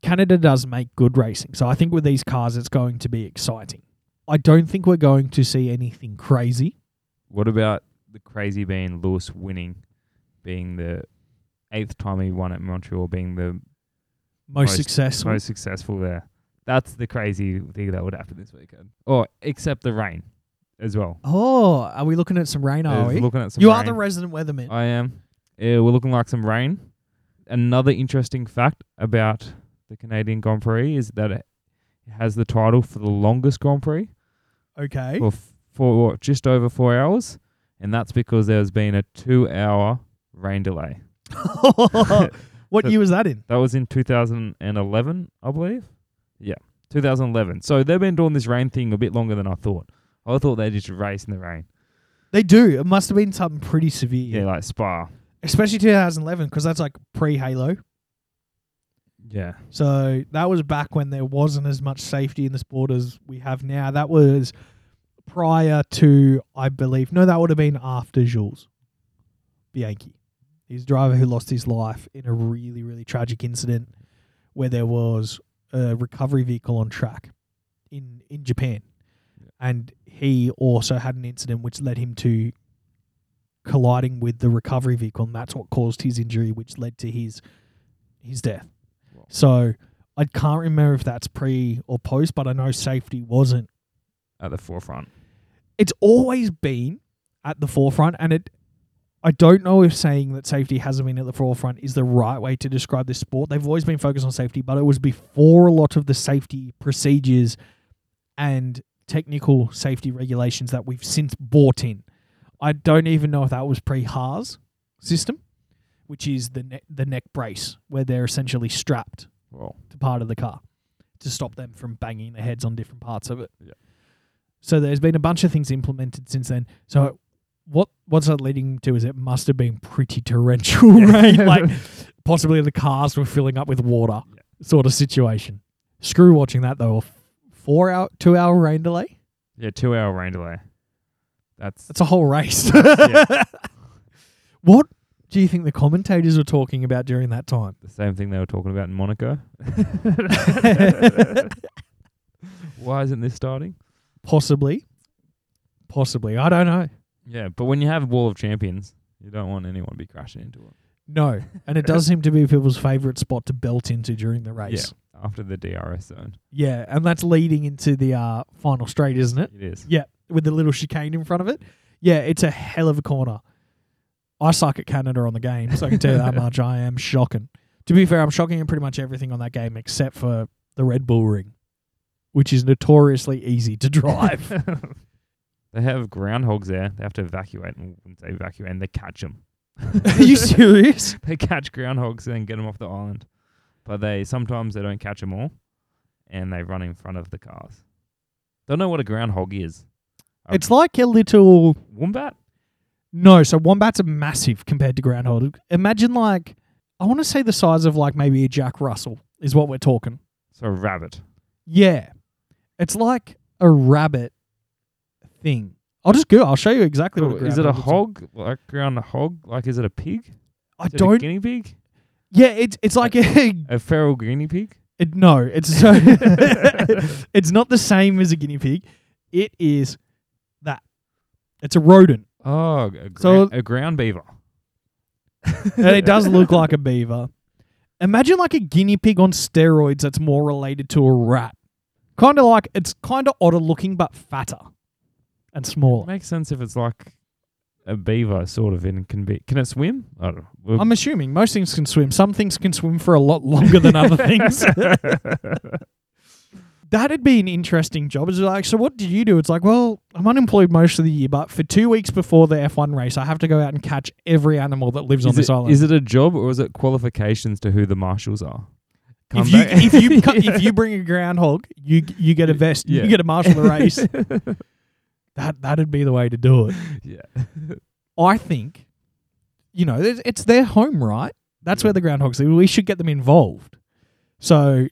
Canada does make good racing, so I think with these cars it's going to be exciting. I don't think we're going to see anything crazy. What about the crazy being Lewis winning, being the eighth time he won at Montreal, being the most, most successful most successful there? That's the crazy thing that would happen this weekend. Or except the rain. As well. Oh, are we looking at some rain, are There's we? Looking at some you rain. Are the resident weatherman. I am. Yeah, we're looking like some rain. Another interesting fact about the Canadian Grand Prix is that it has the title for the longest Grand Prix. Okay. For f- for what, just over four hours, and that's because there's been a two-hour rain delay. What so year was that in? That was in two thousand eleven, I believe. Yeah, two thousand eleven. So they've been doing this rain thing a bit longer than I thought. I thought they just race in the rain. They do. It must have been something pretty severe. Yeah, like Spa. Especially two thousand eleven, because that's like pre-Halo. Yeah. So that was back when there wasn't as much safety in the sport as we have now. That was prior to, I believe, no, that would have been after Jules Bianchi. He's a driver who lost his life in a really, really tragic incident where there was a recovery vehicle on track in, in Japan. Yeah. And he also had an incident which led him to colliding with the recovery vehicle, and that's what caused his injury, which led to his his death. Wow. So I can't remember if that's pre or post, but I know safety wasn't at the forefront. It's always been at the forefront, and it. I don't know if saying that safety hasn't been at the forefront is the right way to describe this sport. They've always been focused on safety, but it was before a lot of the safety procedures and technical safety regulations that we've since bought in. I don't even know if that was pre-Haas system, which is the ne- the neck brace, where they're essentially strapped Whoa. to part of the car to stop them from banging their heads on different parts of it. Yeah. So there's been a bunch of things implemented since then. So what what's that leading to is it must have been pretty torrential yeah. rain, like possibly the cars were filling up with water yeah. sort of situation. Screw watching that though. Four hour, two hour rain delay? Yeah, two hour rain delay. That's That's a whole race. Yeah. What do you think the commentators were talking about during that time? The same thing they were talking about in Monaco. Why isn't this starting? Possibly. Possibly. I don't know. Yeah, but when you have a Wall of Champions, you don't want anyone to be crashing into it. No, and it does seem to be people's favourite spot to belt into during the race. Yeah, after the D R S zone. Yeah, and that's leading into the uh, final straight, isn't it? It is. Yeah. With the little chicane in front of it. Yeah, it's a hell of a corner. I suck at Canada on the game, so I can tell you that much. I am shocking. To be fair, I'm shocking in pretty much everything on that game except for the Red Bull Ring, which is notoriously easy to drive. They have groundhogs there. They have to evacuate. And when they evacuate, and they catch them. Are you serious? They catch groundhogs and get them off the island. But they sometimes they don't catch them all, and they run in front of the cars. Don't know what a groundhog is. Um, it's like a little... Wombat? No, so wombats are massive compared to groundhog. Imagine like, I want to say the size of like maybe a Jack Russell is what we're talking. So a rabbit. Yeah. It's like a rabbit thing. I'll just go, I'll show you exactly oh, what a groundhog is. Is it a hog? Like, like groundhog? Like is it a pig? I is don't... It a guinea pig? Yeah, it's, it's like a... A feral guinea pig? It, no, it's so... It's not the same as a guinea pig. It is... It's a rodent. Oh, a, gra- so, a ground beaver. And it does look like a beaver. Imagine like a guinea pig on steroids that's more related to a rat. Kind of like, it's kind of odder looking, but fatter and smaller. It makes sense if it's like a beaver sort of in, can be, can it swim? I don't know. We'll I'm assuming most things can swim. Some things can swim for a lot longer than other things. That'd be an interesting job. It's like, so what do you do? It's like, well, I'm unemployed most of the year, but for two weeks before the F one race, I have to go out and catch every animal that lives is on this it, island. Is it a job or is it qualifications to who the marshals are? If you, if you if you bring a groundhog, you you get a vest. Yeah. You get a marshal the race. that that'd be the way to do it. Yeah, I think, you know, it's, it's their home, right? That's yeah. where the groundhogs live. We should get them involved. So.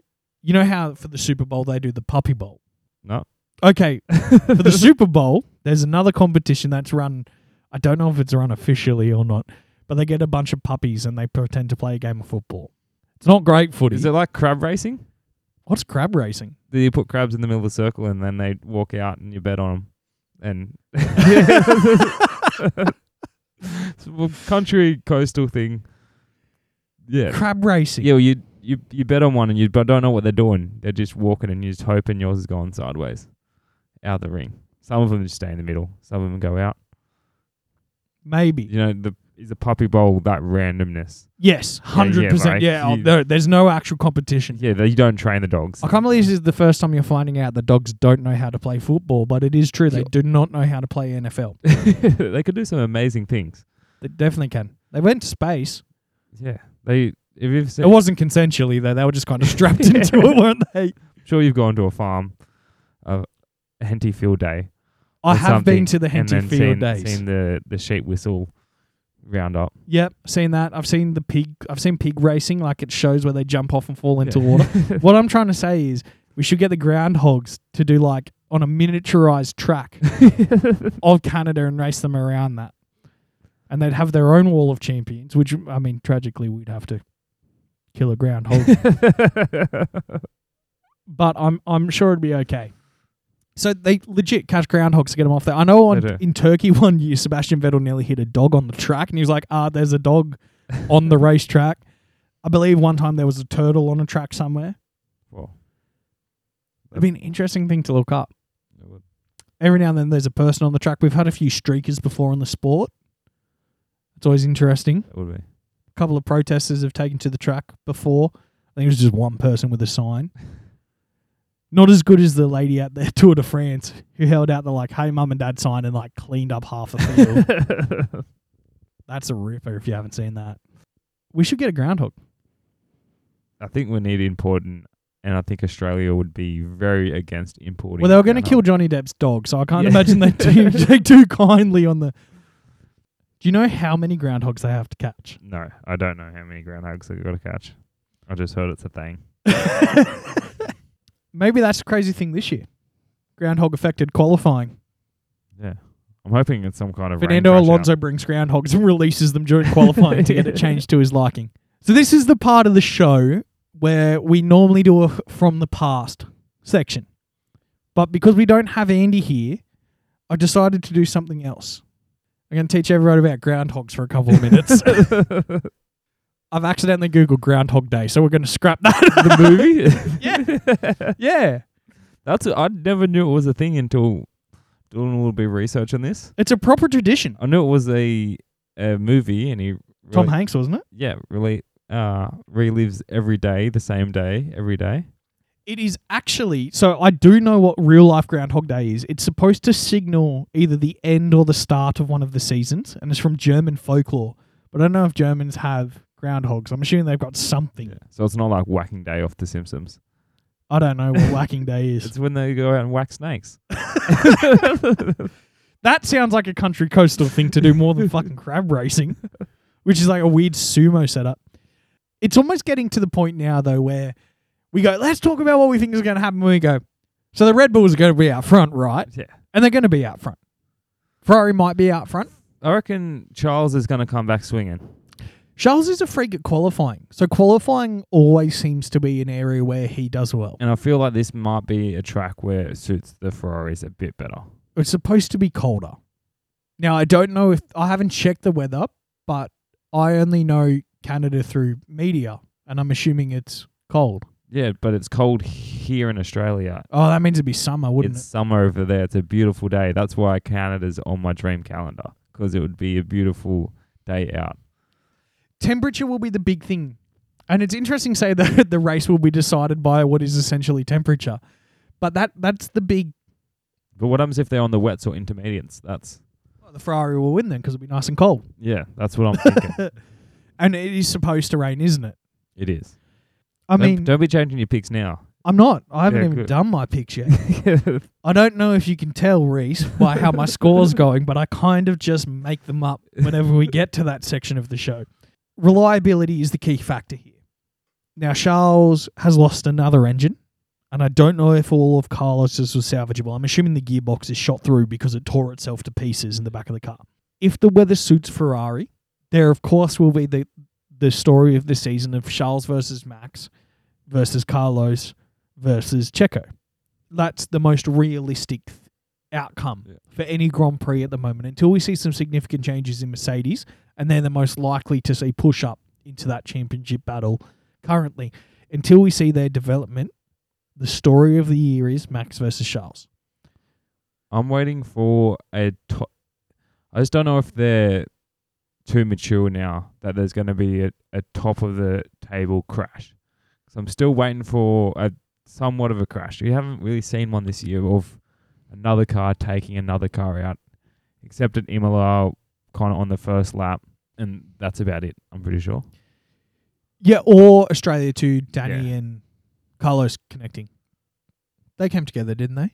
You know how for the Super Bowl they do the Puppy Bowl? No. Okay. For the Super Bowl, there's another competition that's run, I don't know if it's run officially or not, but they get a bunch of puppies and they pretend to play a game of football. It's not great footy. Is it like crab racing? What's crab racing? You put crabs in the middle of the circle and then they walk out and you bet on them. And it's a country coastal thing. Yeah. Crab racing. Yeah, well you... You you bet on one and you don't know what they're doing. They're just walking and you just hoping yours is going sideways out of the ring. Some of them just stay in the middle. Some of them go out. Maybe. You know, the is a puppy bowl that randomness. Yes, one hundred percent. Yeah, yeah, like, yeah you, there, there's no actual competition. Yeah, you don't train the dogs. I can't believe this is the first time you're finding out the dogs don't know how to play football, but it is true. They do not know how to play N F L. They could do some amazing things. They definitely can. They went to space. Yeah. they. If you've seen it wasn't consensually, though. They were just kind of strapped yeah. into it, weren't they? I'm sure you've gone to a farm, a Henty field day. I have been to the Henty field seen, days. Seen the, the sheep whistle round up. Yep, seen that. I've seen the pig. I've seen pig racing, like it shows where they jump off and fall into yeah. water. What I'm trying to say is we should get the groundhogs to do like on a miniaturized track of Canada and race them around that. And they'd have their own wall of champions, which, I mean, tragically, we'd have to kill a groundhog. But I'm I'm sure it'd be okay. So they legit catch groundhogs to get them off there. I know on, in Turkey one year, Sebastian Vettel nearly hit a dog on the track. And he was like, ah, there's a dog on the racetrack. I believe one time there was a turtle on a track somewhere. Well, it'd be an interesting thing to look up. Every now and then there's a person on the track. We've had a few streakers before in the sport. It's always interesting. It would be. A couple of protesters have taken to the track before. I think it was just one person with a sign. Not as good as the lady at the Tour de France who held out the like, hey, mum and dad sign and like cleaned up half the field. That's a ripper if you haven't seen that. We should get a groundhog. I think we need importing, and I think Australia would be very against importing. Well, they were going to kill Johnny Depp's dog, so I can't yeah. imagine they take too kindly on the... Do you know how many groundhogs they have to catch? No, I don't know how many groundhogs they've got to catch. I just heard it's a thing. Maybe that's the crazy thing this year. Groundhog affected qualifying. Yeah. I'm hoping it's some kind of... Fernando Alonso out. brings groundhogs and releases them during qualifying to get it changed to his liking. So this is the part of the show where we normally do a from the past section. But because we don't have Andy here, I decided to do something else. I'm going to teach everyone about groundhogs for a couple of minutes. I've accidentally Googled Groundhog Day, so we're going to scrap that. The movie? Yeah. Yeah. That's a, I never knew it was a thing until doing a little bit of research on this. It's a proper tradition. I knew it was a, a movie and he... Really, Tom Hanks, wasn't it? Yeah. Really uh, relives every day, the same day, every day. It is actually... So I do know what real-life Groundhog Day is. It's supposed to signal either the end or the start of one of the seasons, and it's from German folklore. But I don't know if Germans have... groundhogs. I'm assuming they've got something. Yeah. So it's not like Whacking Day off The Simpsons. I don't know what Whacking Day is. It's when they go out and whack snakes. That sounds like a country coastal thing to do more than fucking crab racing, which is like a weird sumo setup. It's almost getting to the point now, though, where we go, let's talk about what we think is going to happen when we go. So the Red Bull is going to be out front, right? Yeah. And they're going to be out front. Ferrari might be out front. I reckon Charles is going to come back swinging. Charles is a freak at qualifying. So qualifying always seems to be an area where he does well. And I feel like this might be a track where it suits the Ferraris a bit better. It's supposed to be colder. Now, I don't know if... I haven't checked the weather, but I only know Canada through media, and I'm assuming it's cold. Yeah, but it's cold here in Australia. Oh, that means it'd be summer, wouldn't it? It's summer over there. It's a beautiful day. That's why Canada's on my dream calendar, because it would be a beautiful day out. Temperature will be the big thing. And it's interesting to say that the race will be decided by what is essentially temperature. But that that's the big... But what happens if they're on the wets or intermediates? That's well, the Ferrari will win then because it'll be nice and cold. Yeah, that's what I'm thinking. And it is supposed to rain, isn't it? It is. I don't, mean... Don't be changing your picks now. I'm not. I haven't yeah, even good. done my picks yet. Yeah. I don't know if you can tell, Rhys, by how my score's going, but I kind of just make them up whenever we get to that section of the show. Reliability is the key factor here. Now, Charles has lost another engine, and I don't know if all of Carlos's was salvageable. I'm assuming the gearbox is shot through because it tore itself to pieces in the back of the car. If the weather suits Ferrari, there, of course, will be the, the story of the season of Charles versus Max versus Carlos versus Checo. That's the most realistic th- outcome yeah. for any Grand Prix at the moment until we see some significant changes in Mercedes. And they're the most likely to see push-up into that championship battle currently. Until we see their development, the story of the year is Max versus Charles. I'm waiting for a... To- I just don't know if they're too mature now that there's going to be a, a top of the table crash. So I'm still waiting for a somewhat of a crash. We haven't really seen one this year of another car taking another car out, except at Imola, kind of on the first lap, and that's about it, I'm pretty sure. Yeah, or Australia to Danny yeah. and Carlos connecting. They came together, didn't they?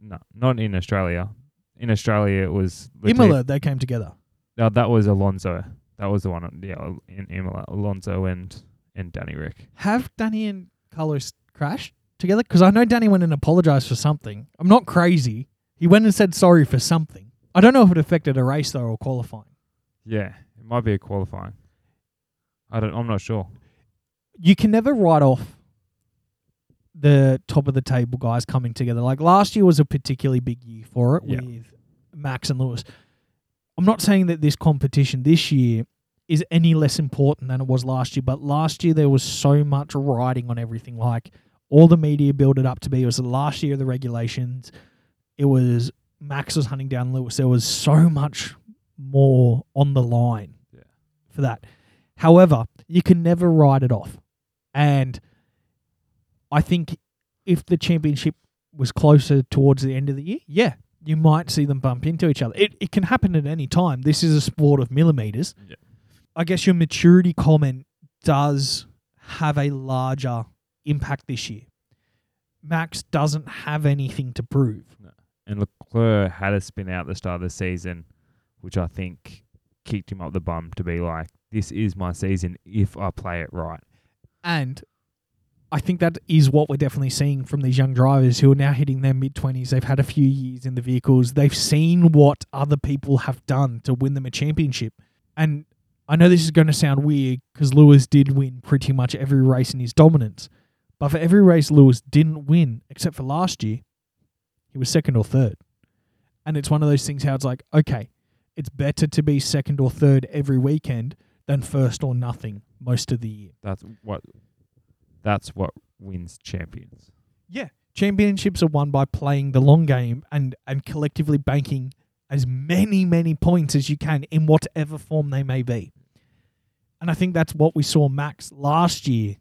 No, not in Australia. In Australia, it was... Latif- Imola, they came together. No, that was Alonso. That was the one yeah, in Imola. Alonso and, and Danny Rick. Have Danny and Carlos crashed together? Because I know Danny went and apologised for something. I'm not crazy. He went and said sorry for something. I don't know if it affected a race, though, or qualifying. Yeah, it might be a qualifying. I don't, I'm not sure. You can never write off the top of the table guys coming together. Like last year was a particularly big year for it yeah. with Max and Lewis. I'm not saying that this competition this year is any less important than it was last year, but last year there was so much riding on everything. Like all the media built it up to be. It was the last year of the regulations. It was Max was hunting down Lewis. There was so much more on the line yeah. for that. However, you can never write it off. And I think if the championship was closer towards the end of the year, yeah, you might see them bump into each other. It it can happen at any time. This is a sport of millimetres. Yeah. I guess your maturity comment does have a larger impact this year. Max doesn't have anything to prove. No. And Leclerc had a spin out at the start of the season, which I think kicked him up the bum to be like, this is my season if I play it right. And I think that is what we're definitely seeing from these young drivers who are now hitting their mid-twenties. They've had a few years in the vehicles. They've seen what other people have done to win them a championship. And I know this is going to sound weird because Lewis did win pretty much every race in his dominance. But for every race Lewis didn't win, except for last year, he was second or third. And it's one of those things how it's like, okay, it's better to be second or third every weekend than first or nothing most of the year. That's what... That's what wins champions. Yeah. Championships are won by playing the long game and, and collectively banking as many, many points as you can in whatever form they may be. And I think that's what we saw Max last year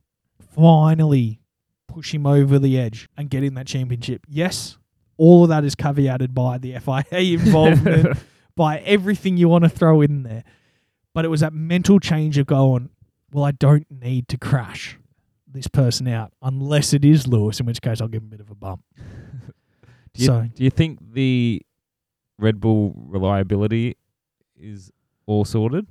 finally push him over the edge and get in that championship. Yes, all of that is caveated by the F I A involvement, by everything you want to throw in there. But it was that mental change of going, well, I don't need to crash this person out, unless it is Lewis, in which case I'll give him a bit of a bump. do, so. you, do you think the Red Bull reliability is all sorted,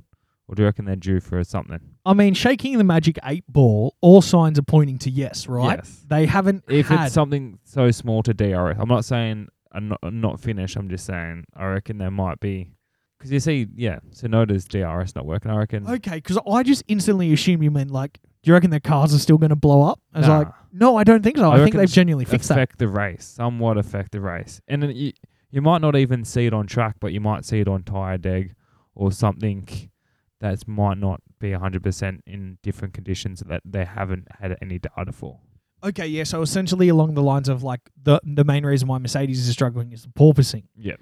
or do you reckon they're due for something? I mean, shaking the magic eight ball, all signs are pointing to yes, right? Yes. They haven't If had... it's something so small to D R S, I'm not saying I'm not, I'm not finished, I'm just saying I reckon there might be... Because you see, yeah, Sonoda's D R S not working, I reckon. Okay, because I just instantly assumed you meant like, do you reckon their cars are still going to blow up? I was nah. like, no, I don't think so. I, I think they've genuinely fixed affect that. Affect the race, somewhat affect the race. And then you, you might not even see it on track, but you might see it on tyre deg or something that might not be one hundred percent in different conditions that they haven't had any data for. Okay, yeah, so essentially along the lines of like the the main reason why Mercedes is struggling is the porpoising. Yeah.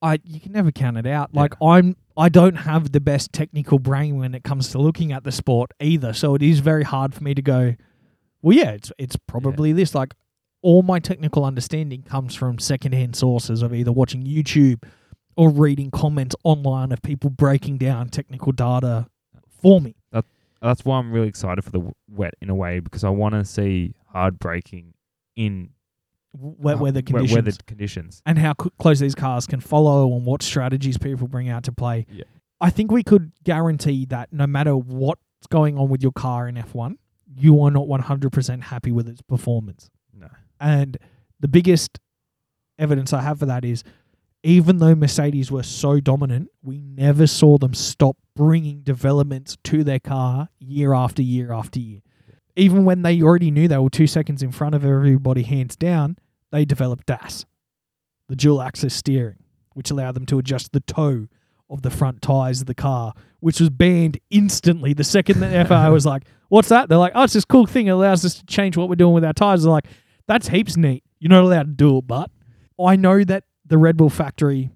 I you can never count it out. Yeah. Like I'm, I don't have the best technical brain when it comes to looking at the sport either. So it is very hard for me to go, well, yeah, it's it's probably yeah. this. Like all my technical understanding comes from secondhand sources of either watching YouTube or reading comments online of people breaking down technical data for me. That, that's why I'm really excited for the wet in a way, because I want to see hard braking in wet weather conditions, weather conditions, and how close these cars can follow and what strategies people bring out to play. Yeah. I think we could guarantee that no matter what's going on with your car in F one, you are not one hundred percent happy with its performance. No. And the biggest evidence I have for that is even though Mercedes were so dominant, we never saw them stop bringing developments to their car year after year after year. Even when they already knew they were two seconds in front of everybody, hands down, they developed D A S, the dual-axis steering, which allowed them to adjust the toe of the front tyres of the car, which was banned instantly. The second the F I A was like, what's that? They're like, oh, it's this cool thing. It allows us to change what we're doing with our tyres. They're like, that's heaps neat. You're not allowed to do it, but I know that the Red Bull factory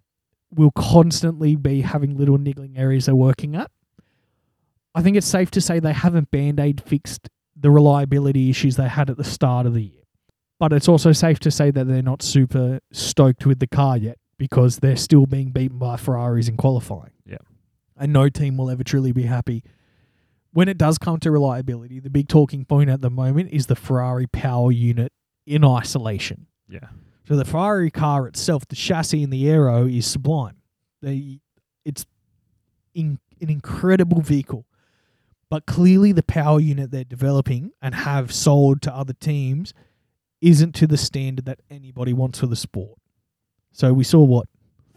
will constantly be having little niggling areas they're working at. I think it's safe to say they haven't Band-Aid fixed the reliability issues they had at the start of the year. But it's also safe to say that they're not super stoked with the car yet because they're still being beaten by Ferraris in qualifying. Yeah. And no team will ever truly be happy. When it does come to reliability, the big talking point at the moment is the Ferrari power unit in isolation. Yeah. So the Ferrari car itself, the chassis and the aero is sublime. They, it's in, an incredible vehicle. But clearly the power unit they're developing and have sold to other teams isn't to the standard that anybody wants for the sport. So we saw, what,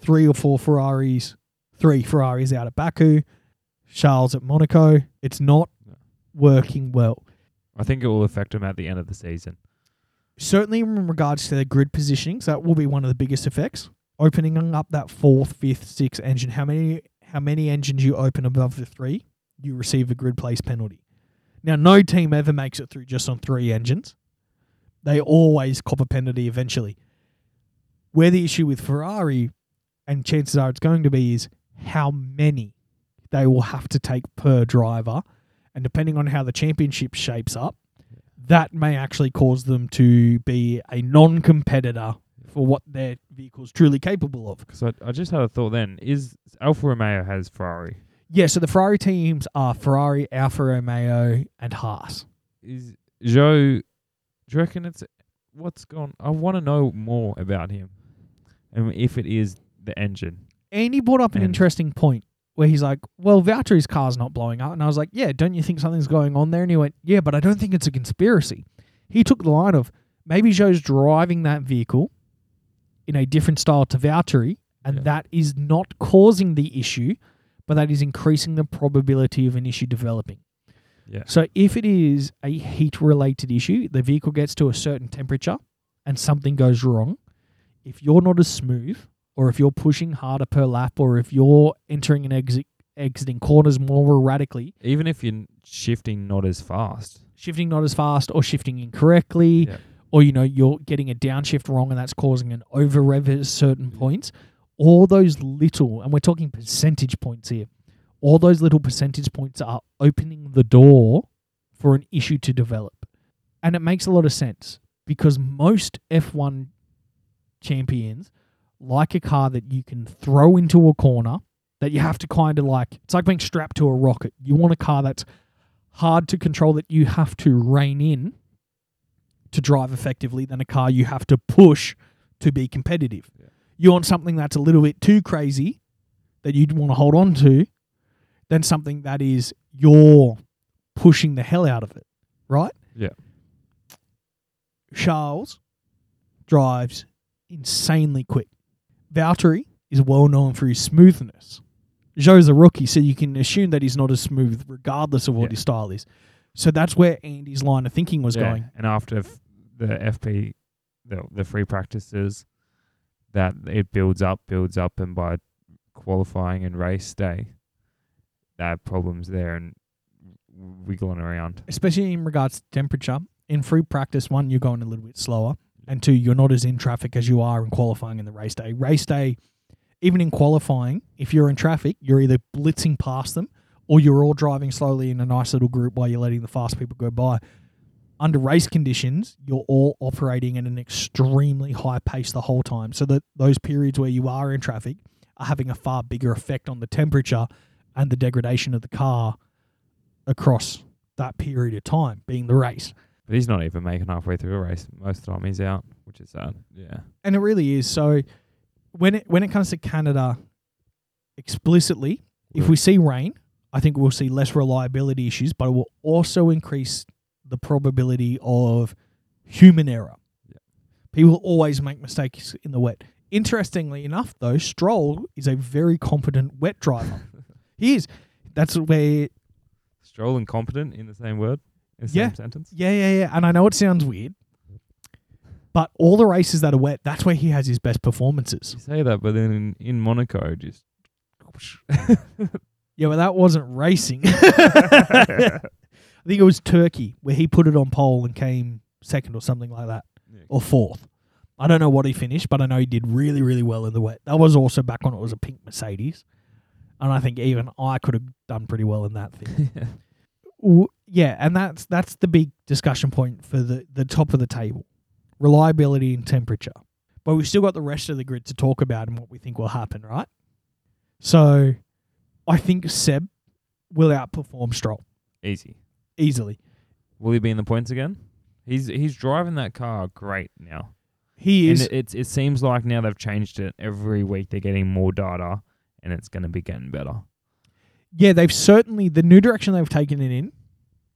three or four Ferraris, three Ferraris out at Baku, Charles at Monaco. It's not working well. I think it will affect them at the end of the season. Certainly in regards to their grid positioning, so that will be one of the biggest effects. Opening up that fourth, fifth, sixth engine, how many how many engines you open above the three, you receive a grid place penalty. Now, no team ever makes it through just on three engines. They always cop a penalty eventually. Where the issue with Ferrari, and chances are it's going to be, is how many they will have to take per driver. And depending on how the championship shapes up, that may actually cause them to be a non-competitor for what their vehicle's truly capable of. Because I, I just had a thought then. Is Alfa Romeo has Ferrari? Yeah, so the Ferrari teams are Ferrari, Alfa Romeo, and Haas. Is Joe, do you reckon it's, what's gone? I want to know more about him. And if it is the engine. Andy brought up an and interesting point where he's like, well, Valtteri's car's not blowing up. And I was like, yeah, don't you think something's going on there? And he went, yeah, but I don't think it's a conspiracy. He took the line of, maybe Joe's driving that vehicle in a different style to Valtteri, and yeah. that is not causing the issue, but that is increasing the probability of an issue developing. Yeah. So if it is a heat-related issue, the vehicle gets to a certain temperature and something goes wrong, if you're not as smooth, or if you're pushing harder per lap, or if you're entering and exit, exiting corners more erratically. Even if you're shifting not as fast. Shifting not as fast or shifting incorrectly, yeah. or you know, you're getting a downshift wrong and that's causing an over-rev at certain yeah. points. All those little, and we're talking percentage points here, all those little percentage points are opening the door for an issue to develop. And it makes a lot of sense because most F one champions like a car that you can throw into a corner that you have to kind of like, it's like being strapped to a rocket. You want a car that's hard to control that you have to rein in to drive effectively than a car you have to push to be competitive. Yeah. You want something that's a little bit too crazy that you'd want to hold on to than something that is you're pushing the hell out of it, right? Yeah. Charles drives insanely quick. Valtteri is well known for his smoothness. Joe's a rookie, so you can assume that he's not as smooth regardless of what yeah. his style is. So that's where Andy's line of thinking was yeah. going. And after f- the F P, the, the free practices, that it builds up, builds up, and by qualifying and race day, that problem's there and wiggling around. Especially in regards to temperature. In free practice, one, you're going a little bit slower. And two, you're not as in traffic as you are in qualifying in the race day. Race day, even in qualifying, if you're in traffic, you're either blitzing past them or you're all driving slowly in a nice little group while you're letting the fast people go by. Under race conditions, you're all operating at an extremely high pace the whole time. So that those periods where you are in traffic are having a far bigger effect on the temperature and the degradation of the car across that period of time, being the race. But he's not even making halfway through a race most of the time. He's out, which is sad. Yeah, and it really is. So when it when it comes to Canada, explicitly, yeah. if we see rain, I think we'll see less reliability issues, but it will also increase the probability of human error. Yeah. People always make mistakes in the wet. Interestingly enough, though, Stroll is a very competent wet driver. He is. That's where Stroll and competent in the same word. In the yeah. same sentence? Yeah, yeah, yeah. And I know it sounds weird, but all the races that are wet, that's where he has his best performances. You say that, but then in, in Monaco, just... yeah, but that wasn't racing. I think it was Turkey, where he put it on pole and came second or something like that, yeah. or fourth. I don't know what he finished, but I know he did really, really well in the wet. That was also back when it was a pink Mercedes. And I think even I could have done pretty well in that thing. Yeah. W- yeah, and that's that's the big discussion point for the, the top of the table. Reliability and temperature. But we've still got the rest of the grid to talk about and what we think will happen, right? So I think Seb will outperform Stroll. Easy. Easily. Will he be in the points again? He's he's driving that car great now. He is. And it, it, it seems like now they've changed it. Every week they're getting more data and it's going to be getting better. Yeah, they've certainly, the new direction they've taken it in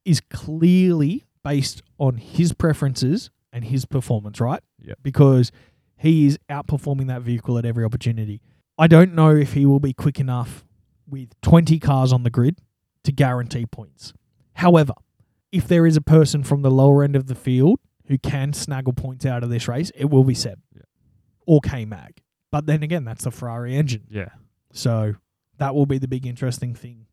is clearly based on his preferences and his performance, right? Yeah. Because he is outperforming that vehicle at every opportunity. I don't know if he will be quick enough with twenty cars on the grid to guarantee points. However, if there is a person from the lower end of the field who can snaggle points out of this race, it will be Seb yeah. or K-Mag. But then again, that's the Ferrari engine. Yeah. So that will be the big interesting thing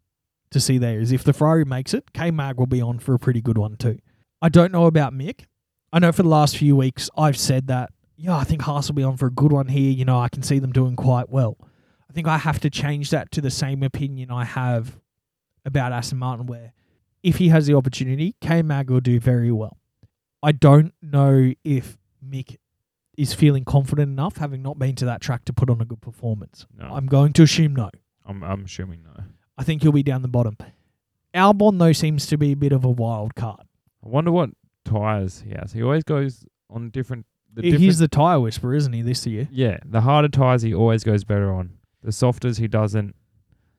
to see there is if the Ferrari makes it, K-Mag will be on for a pretty good one too. I don't know about Mick. I know for the last few weeks I've said that, yeah, I think Haas will be on for a good one here. You know, I can see them doing quite well. I think I have to change that to the same opinion I have about Aston Martin where if he has the opportunity, K-Mag will do very well. I don't know if Mick is feeling confident enough, having not been to that track, to put on a good performance. No. I'm going to assume no. I'm, I'm assuming no. I think he'll be down the bottom. Albon, though, seems to be a bit of a wild card. I wonder what tyres he has. He always goes on different... The He's different, the tyre whisperer, isn't he, this year? Yeah, the harder tyres he always goes better on. The softers he doesn't.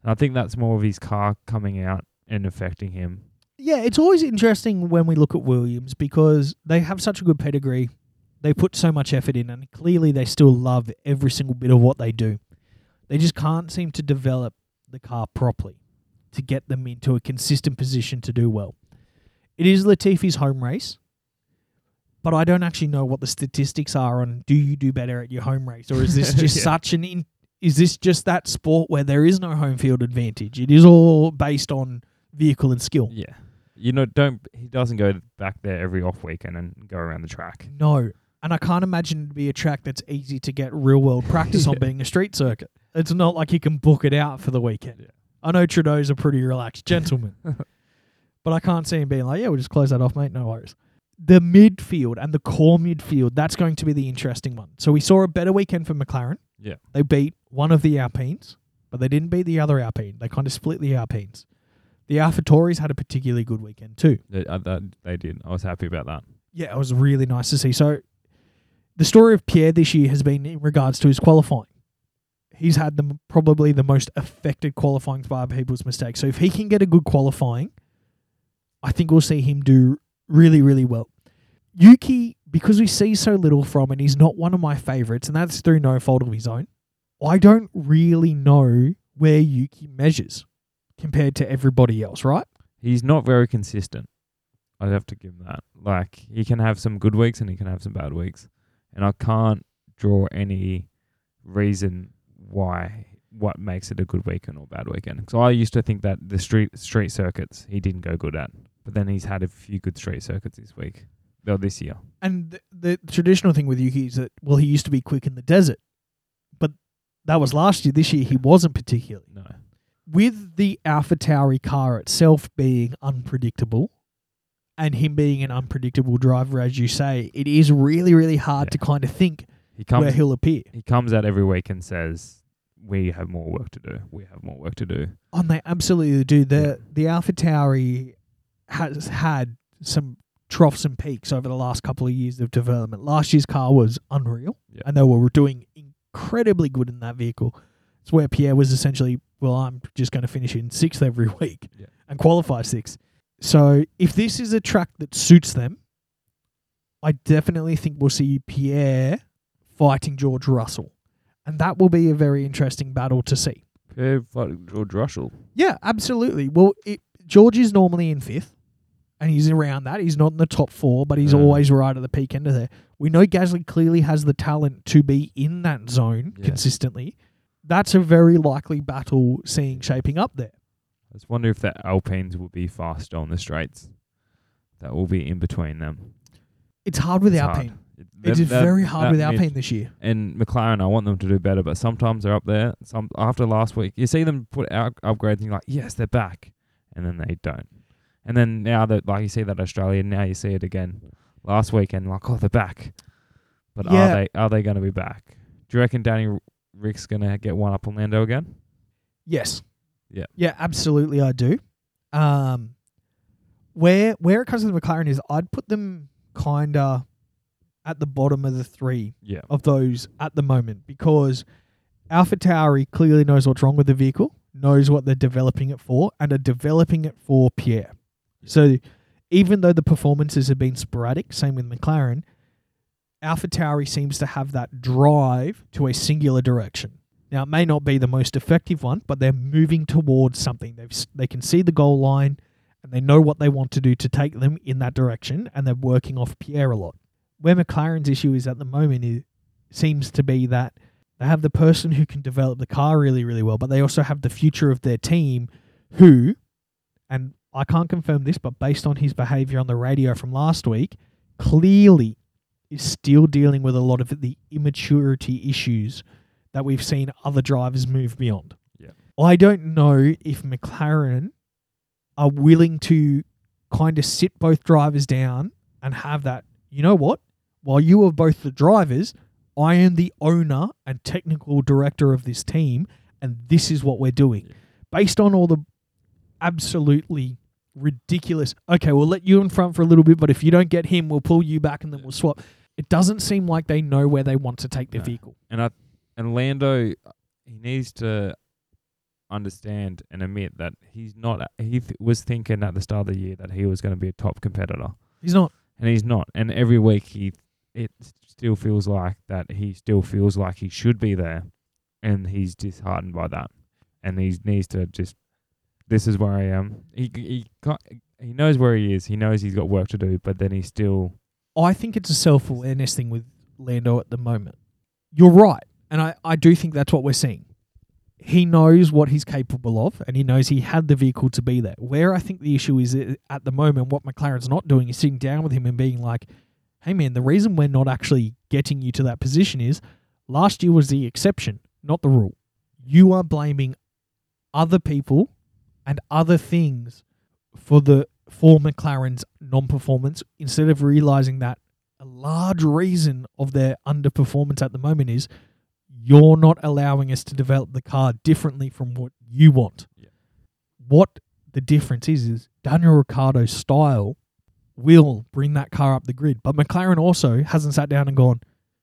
And I think that's more of his car coming out and affecting him. Yeah, it's always interesting when we look at Williams because they have such a good pedigree. They put so much effort in and clearly they still love every single bit of what they do. They just can't seem to develop the car properly to get them into a consistent position to do well. It is Latifi's home race, but I don't actually know what the statistics are on do you do better at your home race or is this just yeah. such an... In- is this just that sport where there is no home field advantage? It is all based on vehicle and skill. Yeah. You know, don't he doesn't go back there every off weekend and go around the track. No. And I can't imagine it to be a track that's easy to get real-world practice yeah. on being a street circuit. It's not like he can book it out for the weekend. Yeah. I know Trudeau's a pretty relaxed gentleman. But I can't see him being like, yeah, we'll just close that off, mate. No worries. The midfield and the core midfield, that's going to be the interesting one. So we saw a better weekend for McLaren. Yeah. They beat one of the Alpines, but they didn't beat the other Alpine. They kind of split the Alpines. The AlphaTauris had a particularly good weekend too. They, uh, they did. I was happy about that. Yeah, it was really nice to see. So the story of Pierre this year has been in regards to his qualifying. He's had the, probably the most affected qualifying by people's mistakes. So if he can get a good qualifying, I think we'll see him do really, really well. Yuki, because we see so little from and he's not one of my favourites, and that's through no fault of his own, I don't really know where Yuki measures compared to everybody else, right? He's not very consistent. I'd have to give him that. Like, he can have some good weeks and he can have some bad weeks. And I can't draw any reason why, what makes it a good weekend or bad weekend. Because I used to think that the street street circuits he didn't go good at. But then he's had a few good street circuits this week. Well, this year. And the, the traditional thing with Yuki is that, well, he used to be quick in the desert. But that was last year. This year, he wasn't particularly. No. With the AlphaTauri car itself being unpredictable and him being an unpredictable driver, as you say, it is really, really hard yeah. to kind of think he comes, where he'll appear. He comes out every week and says, we have more work to do. We have more work to do. And they absolutely do. The, yeah. the AlphaTauri has had some troughs and peaks over the last couple of years of development. Last year's car was unreal yeah. and they were doing incredibly good in that vehicle. It's where Pierre was essentially... well, I'm just going to finish in sixth every week yeah. and qualify sixth. So if this is a track that suits them, I definitely think we'll see Pierre fighting George Russell. And that will be a very interesting battle to see. Pierre fighting George Russell? Yeah, absolutely. Well, it, George is normally in fifth, and he's around that. He's not in the top four, but he's um, always right at the peak end of there. We know Gasly clearly has the talent to be in that zone yeah. consistently. That's a very likely battle seeing shaping up there. I just wonder if the Alpines will be faster on the straights. That will be in between them. It's hard with it's Alpine. Hard. They did very hard with Alpine this year. And McLaren, I want them to do better, but sometimes they're up there. Some after last week, you see them put out upgrades and you're like, yes, they're back. And then they don't. And then now that, like, you see that Australia, now you see it again last weekend, like, oh, they're back. But yeah. are they are they going to be back? Do you reckon Danny Rick's going to get one up on Lando again? Yes. Yeah. Yeah, absolutely I do. Um, where where it comes to the McLaren is I'd put them kind of at the bottom of the three yeah. of those at the moment, because AlphaTauri clearly knows what's wrong with the vehicle, knows what they're developing it for, and are developing it for Pierre. Yeah. So even though the performances have been sporadic, same with McLaren, AlphaTauri seems to have that drive to a singular direction. Now, it may not be the most effective one, but they're moving towards something. They they can see the goal line, and they know what they want to do to take them in that direction, and they're working off Pierre a lot. Where McLaren's issue is at the moment is, seems to be that they have the person who can develop the car really, really well, but they also have the future of their team who, and I can't confirm this, but based on his behaviour on the radio from last week, clearly is still dealing with a lot of the immaturity issues that we've seen other drivers move beyond. Yeah. I don't know if McLaren are willing to kind of sit both drivers down and have that, you know what, while you are both the drivers, I am the owner and technical director of this team, and this is what we're doing. Yeah. Based on all the absolutely ridiculous, okay, we'll let you in front for a little bit, but if you don't get him, we'll pull you back and then we'll swap. It doesn't seem like they know where they want to take their no. vehicle. And I and Lando, he needs to understand and admit that he's not. He th- was thinking at the start of the year that he was going to be a top competitor. He's not. And he's not. And every week he, it still feels like that he still feels like he should be there, and he's disheartened by that. And he needs to just, this is where I am. He he can't, he knows where he is. He knows he's got work to do, but then he's still. I think it's a self-awareness thing with Lando at the moment. You're right. And I, I do think that's what we're seeing. He knows what he's capable of, and he knows he had the vehicle to be there. Where I think the issue is at the moment, what McLaren's not doing is sitting down with him and being like, hey man, the reason we're not actually getting you to that position is last year was the exception, not the rule. You are blaming other people and other things for the for McLaren's non-performance, instead of realising that a large reason of their underperformance at the moment is you're not allowing us to develop the car differently from what you want. Yeah. What the difference is, is Daniel Ricciardo's style will bring that car up the grid. But McLaren also hasn't sat down and gone,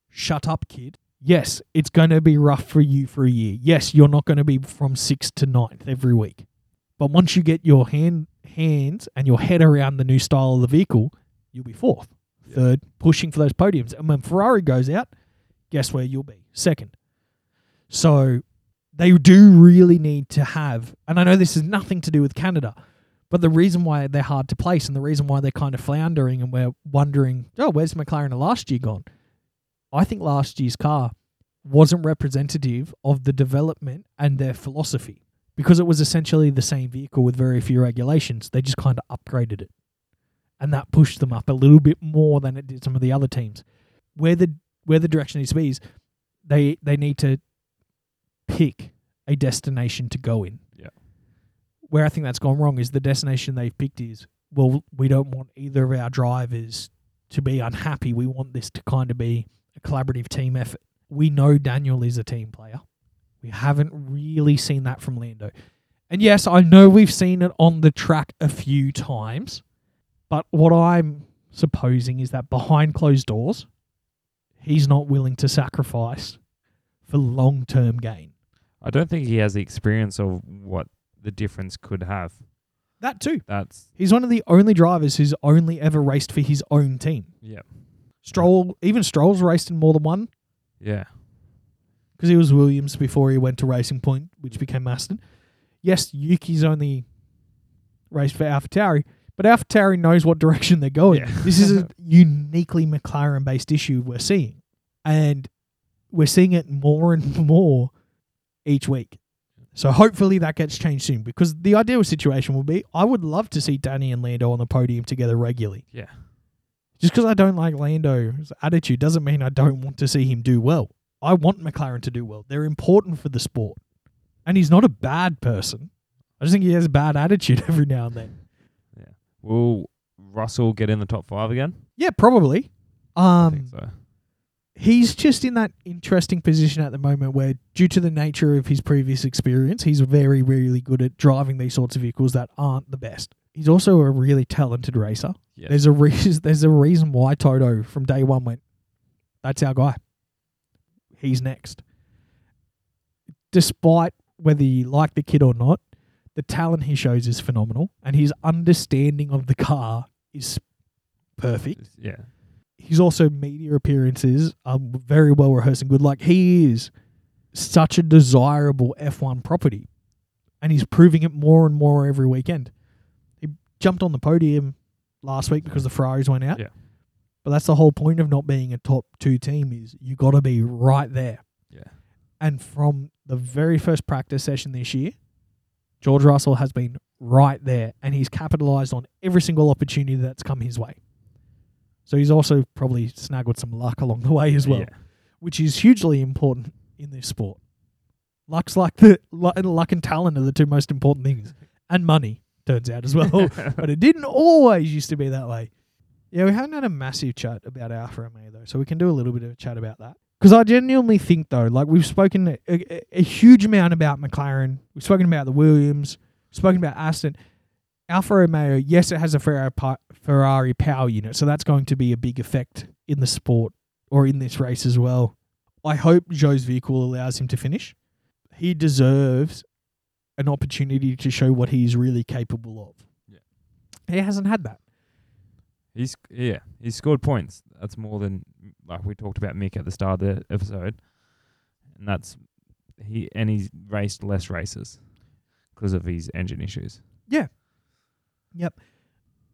shut up, kid. Yes, it's going to be rough for you for a year. Yes, you're not going to be from sixth to ninth every week. But once you get your hand hands and your head around the new style of the vehicle, you'll be fourth, yeah. third, pushing for those podiums. And when Ferrari goes out, guess where you'll be? Second. So they do really need to have, and I know this is nothing to do with Canada, but the reason why they're hard to place and the reason why they're kind of floundering and we're wondering, oh, where's McLaren of last year gone? I think last year's car wasn't representative of the development and their philosophy, because it was essentially the same vehicle with very few regulations. They just kind of upgraded it, and that pushed them up a little bit more than it did some of the other teams. Where the where the direction needs to be is they, they need to pick a destination to go in. Yeah. Where I think that's gone wrong is the destination they've picked is, well, we don't want either of our drivers to be unhappy. We want this to kind of be a collaborative team effort. We know Daniel is a team player. We haven't really seen that from Lando. And yes, I know we've seen it on the track a few times, but what I'm supposing is that behind closed doors, he's not willing to sacrifice for long-term gain. I don't think he has the experience of what the difference could have. That too. That's He's one of the only drivers who's only ever raced for his own team. Yeah. Stroll, even Stroll's raced in more than one. Yeah. Because he was Williams before he went to Racing Point, which became Aston. Yes, Yuki's only raced for AlphaTauri, but AlphaTauri knows what direction they're going. Yeah. This is a uniquely McLaren-based issue we're seeing. And we're seeing it more and more each week. So hopefully that gets changed soon, because the ideal situation will be I would love to see Danny and Lando on the podium together regularly. Yeah. Just because I don't like Lando's attitude doesn't mean I don't want to see him do well. I want McLaren to do well. They're important for the sport. And he's not a bad person. I just think he has a bad attitude every now and then. Yeah. Will Russell get in the top five again? Yeah, probably. Um, I think so. He's just in that interesting position at the moment where, due to the nature of his previous experience, he's very, really good at driving these sorts of vehicles that aren't the best. He's also a really talented racer. Yes. There's a reason. There's a reason why Toto from day one went, "That's our guy. He's next." Despite whether you like the kid or not, the talent he shows is phenomenal, and his understanding of the car is perfect. Yeah. He's also media appearances are very well rehearsed and good. Like, he is such a desirable F one property, and he's proving it more and more every weekend. He jumped on the podium last week because the Ferraris went out. Yeah. But that's the whole point of not being a top two team, is you got to be right there. Yeah. And from the very first practice session this year, George Russell has been right there, and he's capitalised on every single opportunity that's come his way. So he's also probably snaggled some luck along the way as well, yeah, which is hugely important in this sport. Luck's like the luck and talent are the two most important things, and money turns out as well. But it didn't always used to be that way. Yeah, we haven't had a massive chat about Alfa Romeo though, so we can do a little bit of a chat about that. Because I genuinely think though, like we've spoken a, a, a huge amount about McLaren, we've spoken about the Williams, we've spoken about Aston. Alfa Romeo, yes, it has a Ferrari, Ferrari power unit, so that's going to be a big effect in the sport or in this race as well. I hope Joe's vehicle allows him to finish. He deserves an opportunity to show what he's really capable of. Yeah. He hasn't had that. He's yeah, he's scored points. That's more than, like we talked about Mick at the start of the episode, and that's he and he's raced less races because of his engine issues. Yeah. Yep.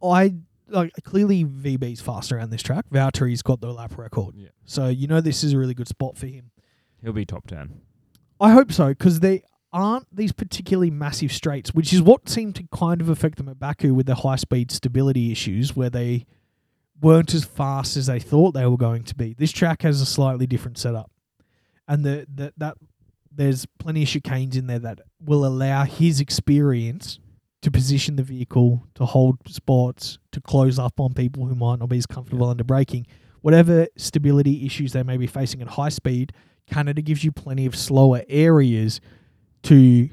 I like clearly V B's faster around this track. Valtteri's got the lap record. Yeah. So you know this is a really good spot for him. He'll be top ten. I hope so, because there aren't these particularly massive straights, which is what seemed to kind of affect them at Baku with the high-speed stability issues where they weren't as fast as they thought they were going to be. This track has a slightly different setup. And the, the that there's plenty of chicanes in there that will allow his experience to position the vehicle, to hold spots, to close up on people who might not be as comfortable yeah. under braking. Whatever stability issues they may be facing at high speed, Canada gives you plenty of slower areas to,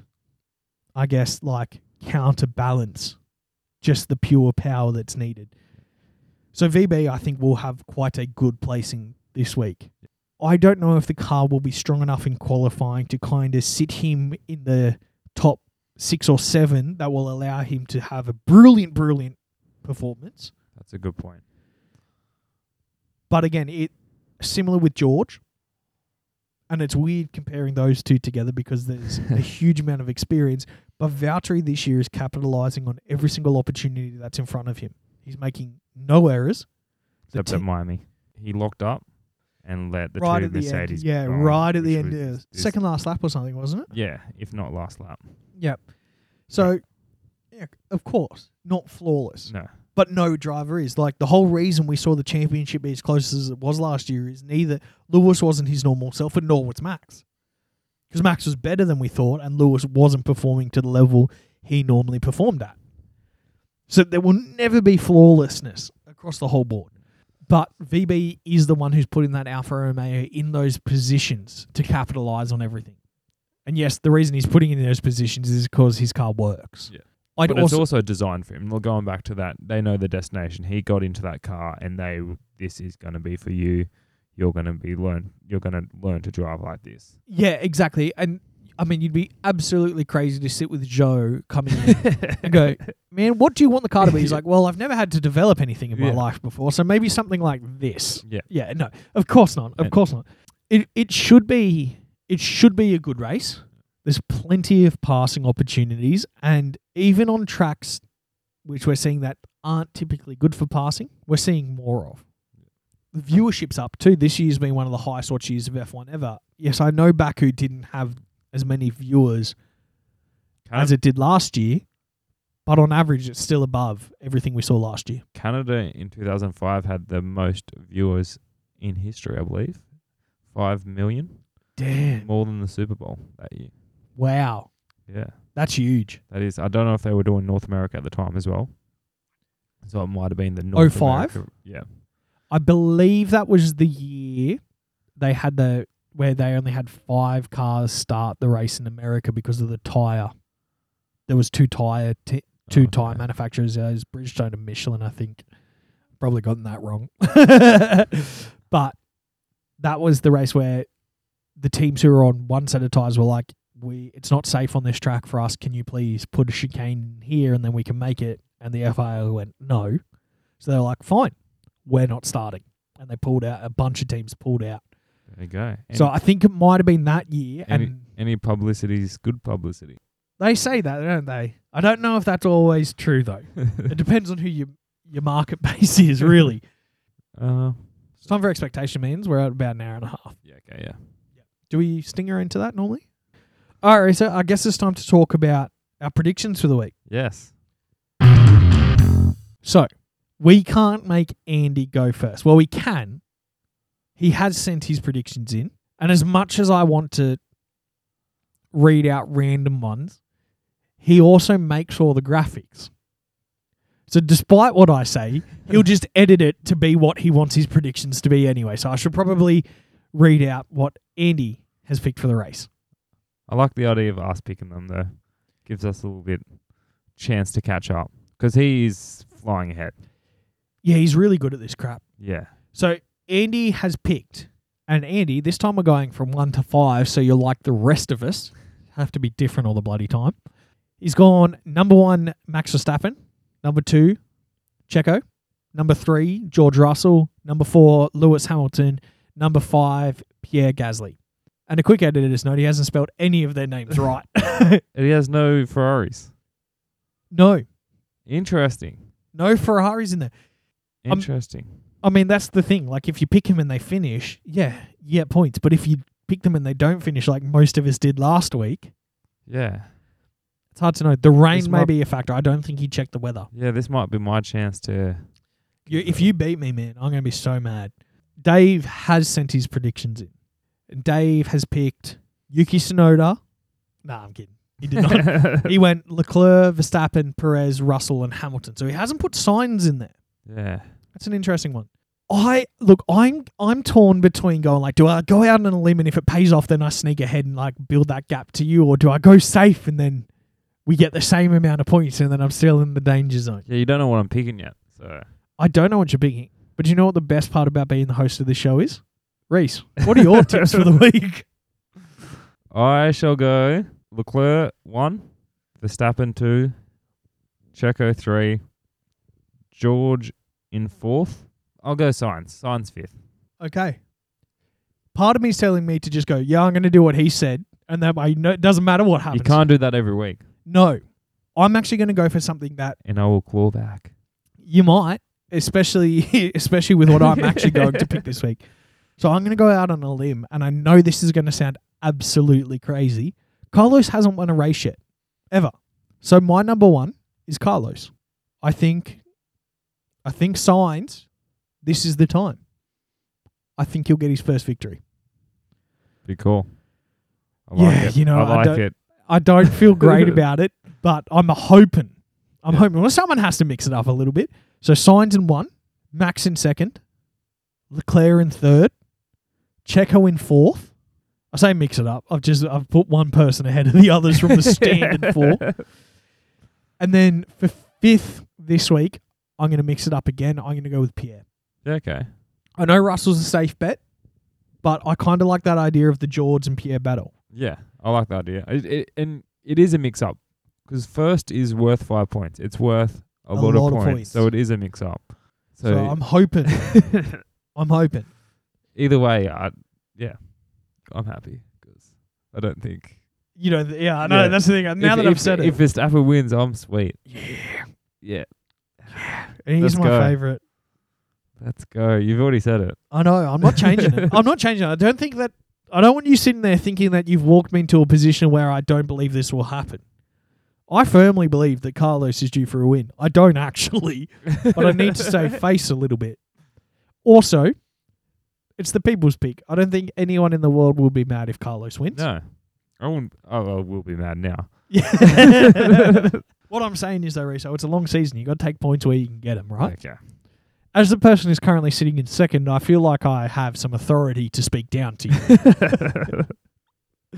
I guess, like counterbalance just the pure power that's needed. So V B, I think, will have quite a good placing this week. I don't know if the car will be strong enough in qualifying to kind of sit him in the top six or seven that will allow him to have a brilliant, brilliant performance. That's a good point. But again, it similar with George. And it's weird comparing those two together because there's a huge amount of experience. But Valtteri this year is capitalising on every single opportunity that's in front of him. He's making no errors. Except at Miami. He locked up and let the right two Mercedes go. Yeah, gone, right at the end. Was, yeah. Second last lap or something, wasn't it? Yeah, if not last lap. Yep. So, yeah, of course, not flawless. No. But no driver is. Like, the whole reason we saw the championship be as close as it was last year is neither Lewis wasn't his normal self and nor was Max. Because Max was better than we thought and Lewis wasn't performing to the level he normally performed at. So there will never be flawlessness across the whole board. But V B is the one who's putting that Alfa Romeo in those positions to capitalise on everything. And yes, the reason he's putting it in those positions is because his car works. Yeah. I'd but also, it's also designed for him. We're going back to that. They know the destination. He got into that car, and they. This is going to be for you. You're going to be learn. You're going to learn to drive like this. Yeah, exactly. And I mean, you'd be absolutely crazy to sit with Joe coming in and go, "Man, what do you want the car to be?" He's like, "Well, I've never had to develop anything in my yeah. life before, so maybe something like this." Yeah, yeah. No, of course not. Of and course not. It it should be it should be a good race. There's plenty of passing opportunities, and even on tracks which we're seeing that aren't typically good for passing, we're seeing more of. The viewership's up too. This year's been one of the highest watch years of F one ever. Yes, I know Baku didn't have as many viewers Can't. as it did last year, but on average, it's still above everything we saw last year. Canada in two thousand five had the most viewers in history, I believe. Five million. Damn. More than the Super Bowl that year. Wow. Yeah. That's huge. That is. I don't know if they were doing North America at the time as well. So it might have been the North oh five? America. Yeah. I believe that was the year they had the where they only had five cars start the race in America because of the tyre. There was two tyre t- two oh, okay. tyre manufacturers. Uh, it was Bridgestone and Michelin, I think. Probably gotten that wrong. But that was the race where the teams who were on one set of tyres were like, "We it's not safe on this track for us. Can you please put a chicane here and then we can make it?" And the F I A went, "No." So they were like, "Fine, we're not starting." And they pulled out. A bunch of teams pulled out. There you go. Any, so I think it might have been that year. Any, and any publicity is good publicity. They say that, don't they? I don't know if that's always true, though. It depends on who your, your market base is, really. Uh, it's time for expectation means. We're at about an hour and a half. Yeah, okay, yeah. yeah. Do we stinger into that normally? All right, so I guess it's time to talk about our predictions for the week. Yes. So, we can't make Andy go first. Well, we can. He has sent his predictions in. And as much as I want to read out random ones, he also makes all the graphics. So despite what I say, he'll just edit it to be what he wants his predictions to be anyway. So I should probably read out what Andy has picked for the race. I like the idea of us picking them, though. Gives us a little bit chance to catch up. Because he's flying ahead. Yeah, he's really good at this crap. Yeah. So Andy has picked. And Andy, this time we're going from one to five, so you're like the rest of us. Have to be different all the bloody time. He's gone number one, Max Verstappen. Number two, Checo. Number three, George Russell. Number four, Lewis Hamilton. Number five, Pierre Gasly. And a quick edit of this note, he hasn't spelled any of their names right. And he has no Ferraris. No. Interesting. No Ferraris in there. Interesting. Um, I mean, that's the thing. Like, if you pick him and they finish, yeah, yeah, points. But if you pick them and they don't finish, like most of us did last week. Yeah. It's hard to know. The rain this may be a factor. I don't think he checked the weather. Yeah, this might be my chance to... You, if you beat me, man, I'm going to be so mad. Dave has sent his predictions in. And Dave has picked Yuki Tsunoda. Nah, I'm kidding. He did not. He went Leclerc, Verstappen, Perez, Russell, and Hamilton. So he hasn't put signs in there. Yeah. That's an interesting one. I look, I'm I'm torn between going like, do I go out on a limb and if it pays off, then I sneak ahead and like build that gap to you, or do I go safe and then we get the same amount of points and then I'm still in the danger zone? Yeah, you don't know what I'm picking yet. So I don't know what you're picking, but you know what the best part about being the host of this show is? Rhys, what are your tips for the week? I shall go Leclerc one, Verstappen two, Checo three, George in fourth. I'll go Sainz. Sainz fifth. Okay. Part of me is telling me to just go, yeah, I'm going to do what he said, and that way no, it doesn't matter what happens. You can't do that every week. No. I'm actually going to go for something that... And I will claw back. You might, especially especially with what I'm actually going to pick this week. So I'm going to go out on a limb, and I know this is going to sound absolutely crazy. Carlos hasn't won a race yet, ever. So my number one is Carlos. I think, I think Sainz, this is the time. I think he'll get his first victory. Be cool. I like yeah, it. You know, I like I don't, it. I don't feel great about it, but I'm hoping. I'm yeah. hoping. Well, someone has to mix it up a little bit. So Sainz in one, Max in second, Leclerc in third. Checo in fourth. I say mix it up. I've just I've put one person ahead of the others from the standard four. And then for fifth this week, I'm going to mix it up again. I'm going to go with Pierre. Okay. I know Russell's a safe bet, but I kind of like that idea of the George and Pierre battle. Yeah, I like that idea. It, it, and it is a mix-up because first is worth five points. It's worth a, a lot, lot of, points, of points. So it is a mix-up. So, so I'm hoping. I'm hoping. Either way, I, yeah, I'm happy because I don't think... You know, th- yeah, I know. Yeah. That's the thing. Now if, that if, I've said if it. If Verstappen wins, I'm sweet. Yeah. Yeah. yeah. He's Let's my go. favorite. Let's go. You've already said it. I know. I'm not changing it. I'm not changing it. I don't think that... I don't want you sitting there thinking that you've walked me into a position where I don't believe this will happen. I firmly believe that Carlos is due for a win. I don't actually, but I need to save face a little bit. Also, it's the people's pick. I don't think anyone in the world will be mad if Carlos wins. No. I won't. Oh, I will be mad now. What I'm saying is, though, Riso, it's a long season. You've got to take points where you can get them, right? Okay. As the person who's currently sitting in second, I feel like I have some authority to speak down to you.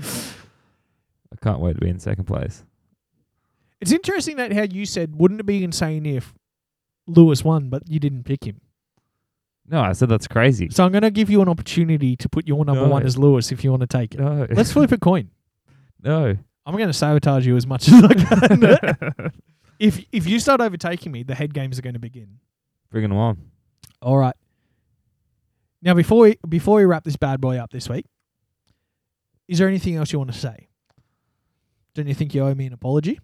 I can't wait to be in second place. It's interesting that how you said, wouldn't it be insane if Lewis won, but you didn't pick him? No, I said that's crazy. So I'm going to give you an opportunity to put your number no. one as Lewis if you want to take it. No. Let's flip a coin. No. I'm going to sabotage you as much as I can. if if you start overtaking me, the head games are going to begin. Bringing them on. All right. Now, before we, before we wrap this bad boy up this week, is there anything else you want to say? Don't you think you owe me an apology?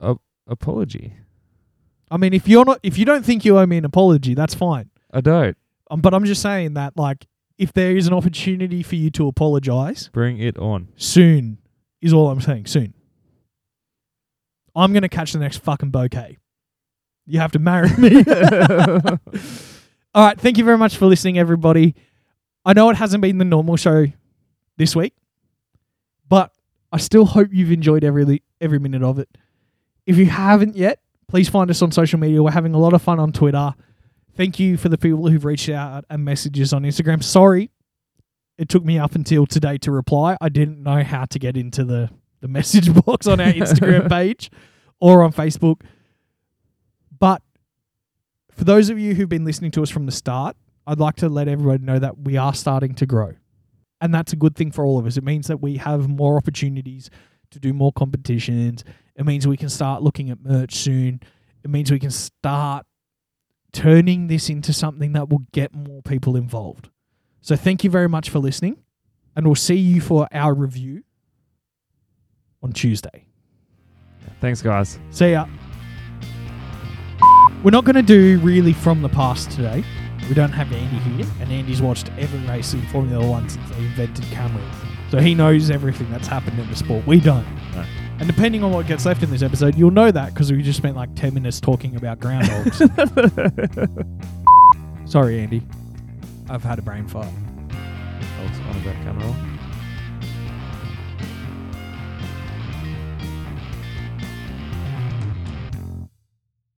A- apology? I mean, if you're not, if you don't think you owe me an apology, that's fine. I don't. Um, but I'm just saying that, like, if there is an opportunity for you to apologise... Bring it on. Soon is all I'm saying. Soon. I'm going to catch the next fucking bouquet. You have to marry me. All right. Thank you very much for listening, everybody. I know it hasn't been the normal show this week, but I still hope you've enjoyed every every minute of it. If you haven't yet, please find us on social media. We're having a lot of fun on Twitter. Thank you for the people who've reached out and messages on Instagram. Sorry, it took me up until today to reply. I didn't know how to get into the, the message box on our Instagram page or on Facebook. But for those of you who've been listening to us from the start, I'd like to let everyone know that we are starting to grow. And that's a good thing for all of us. It means that we have more opportunities to do more competitions. It means we can start looking at merch soon. It means we can start turning this into something that will get more people involved. So thank you very much for listening, and we'll see you for our review on Tuesday. Thanks, guys. See ya. We're not going to do really from the past today. We don't have Andy here, and Andy's watched every race in Formula one since they invented cameras. So he knows everything that's happened in the sport. We don't. No. And depending on what gets left in this episode, you'll know that because we just spent like ten minutes talking about groundhogs. Sorry, Andy. I've had a brain fart. Oh, it's on the back camera.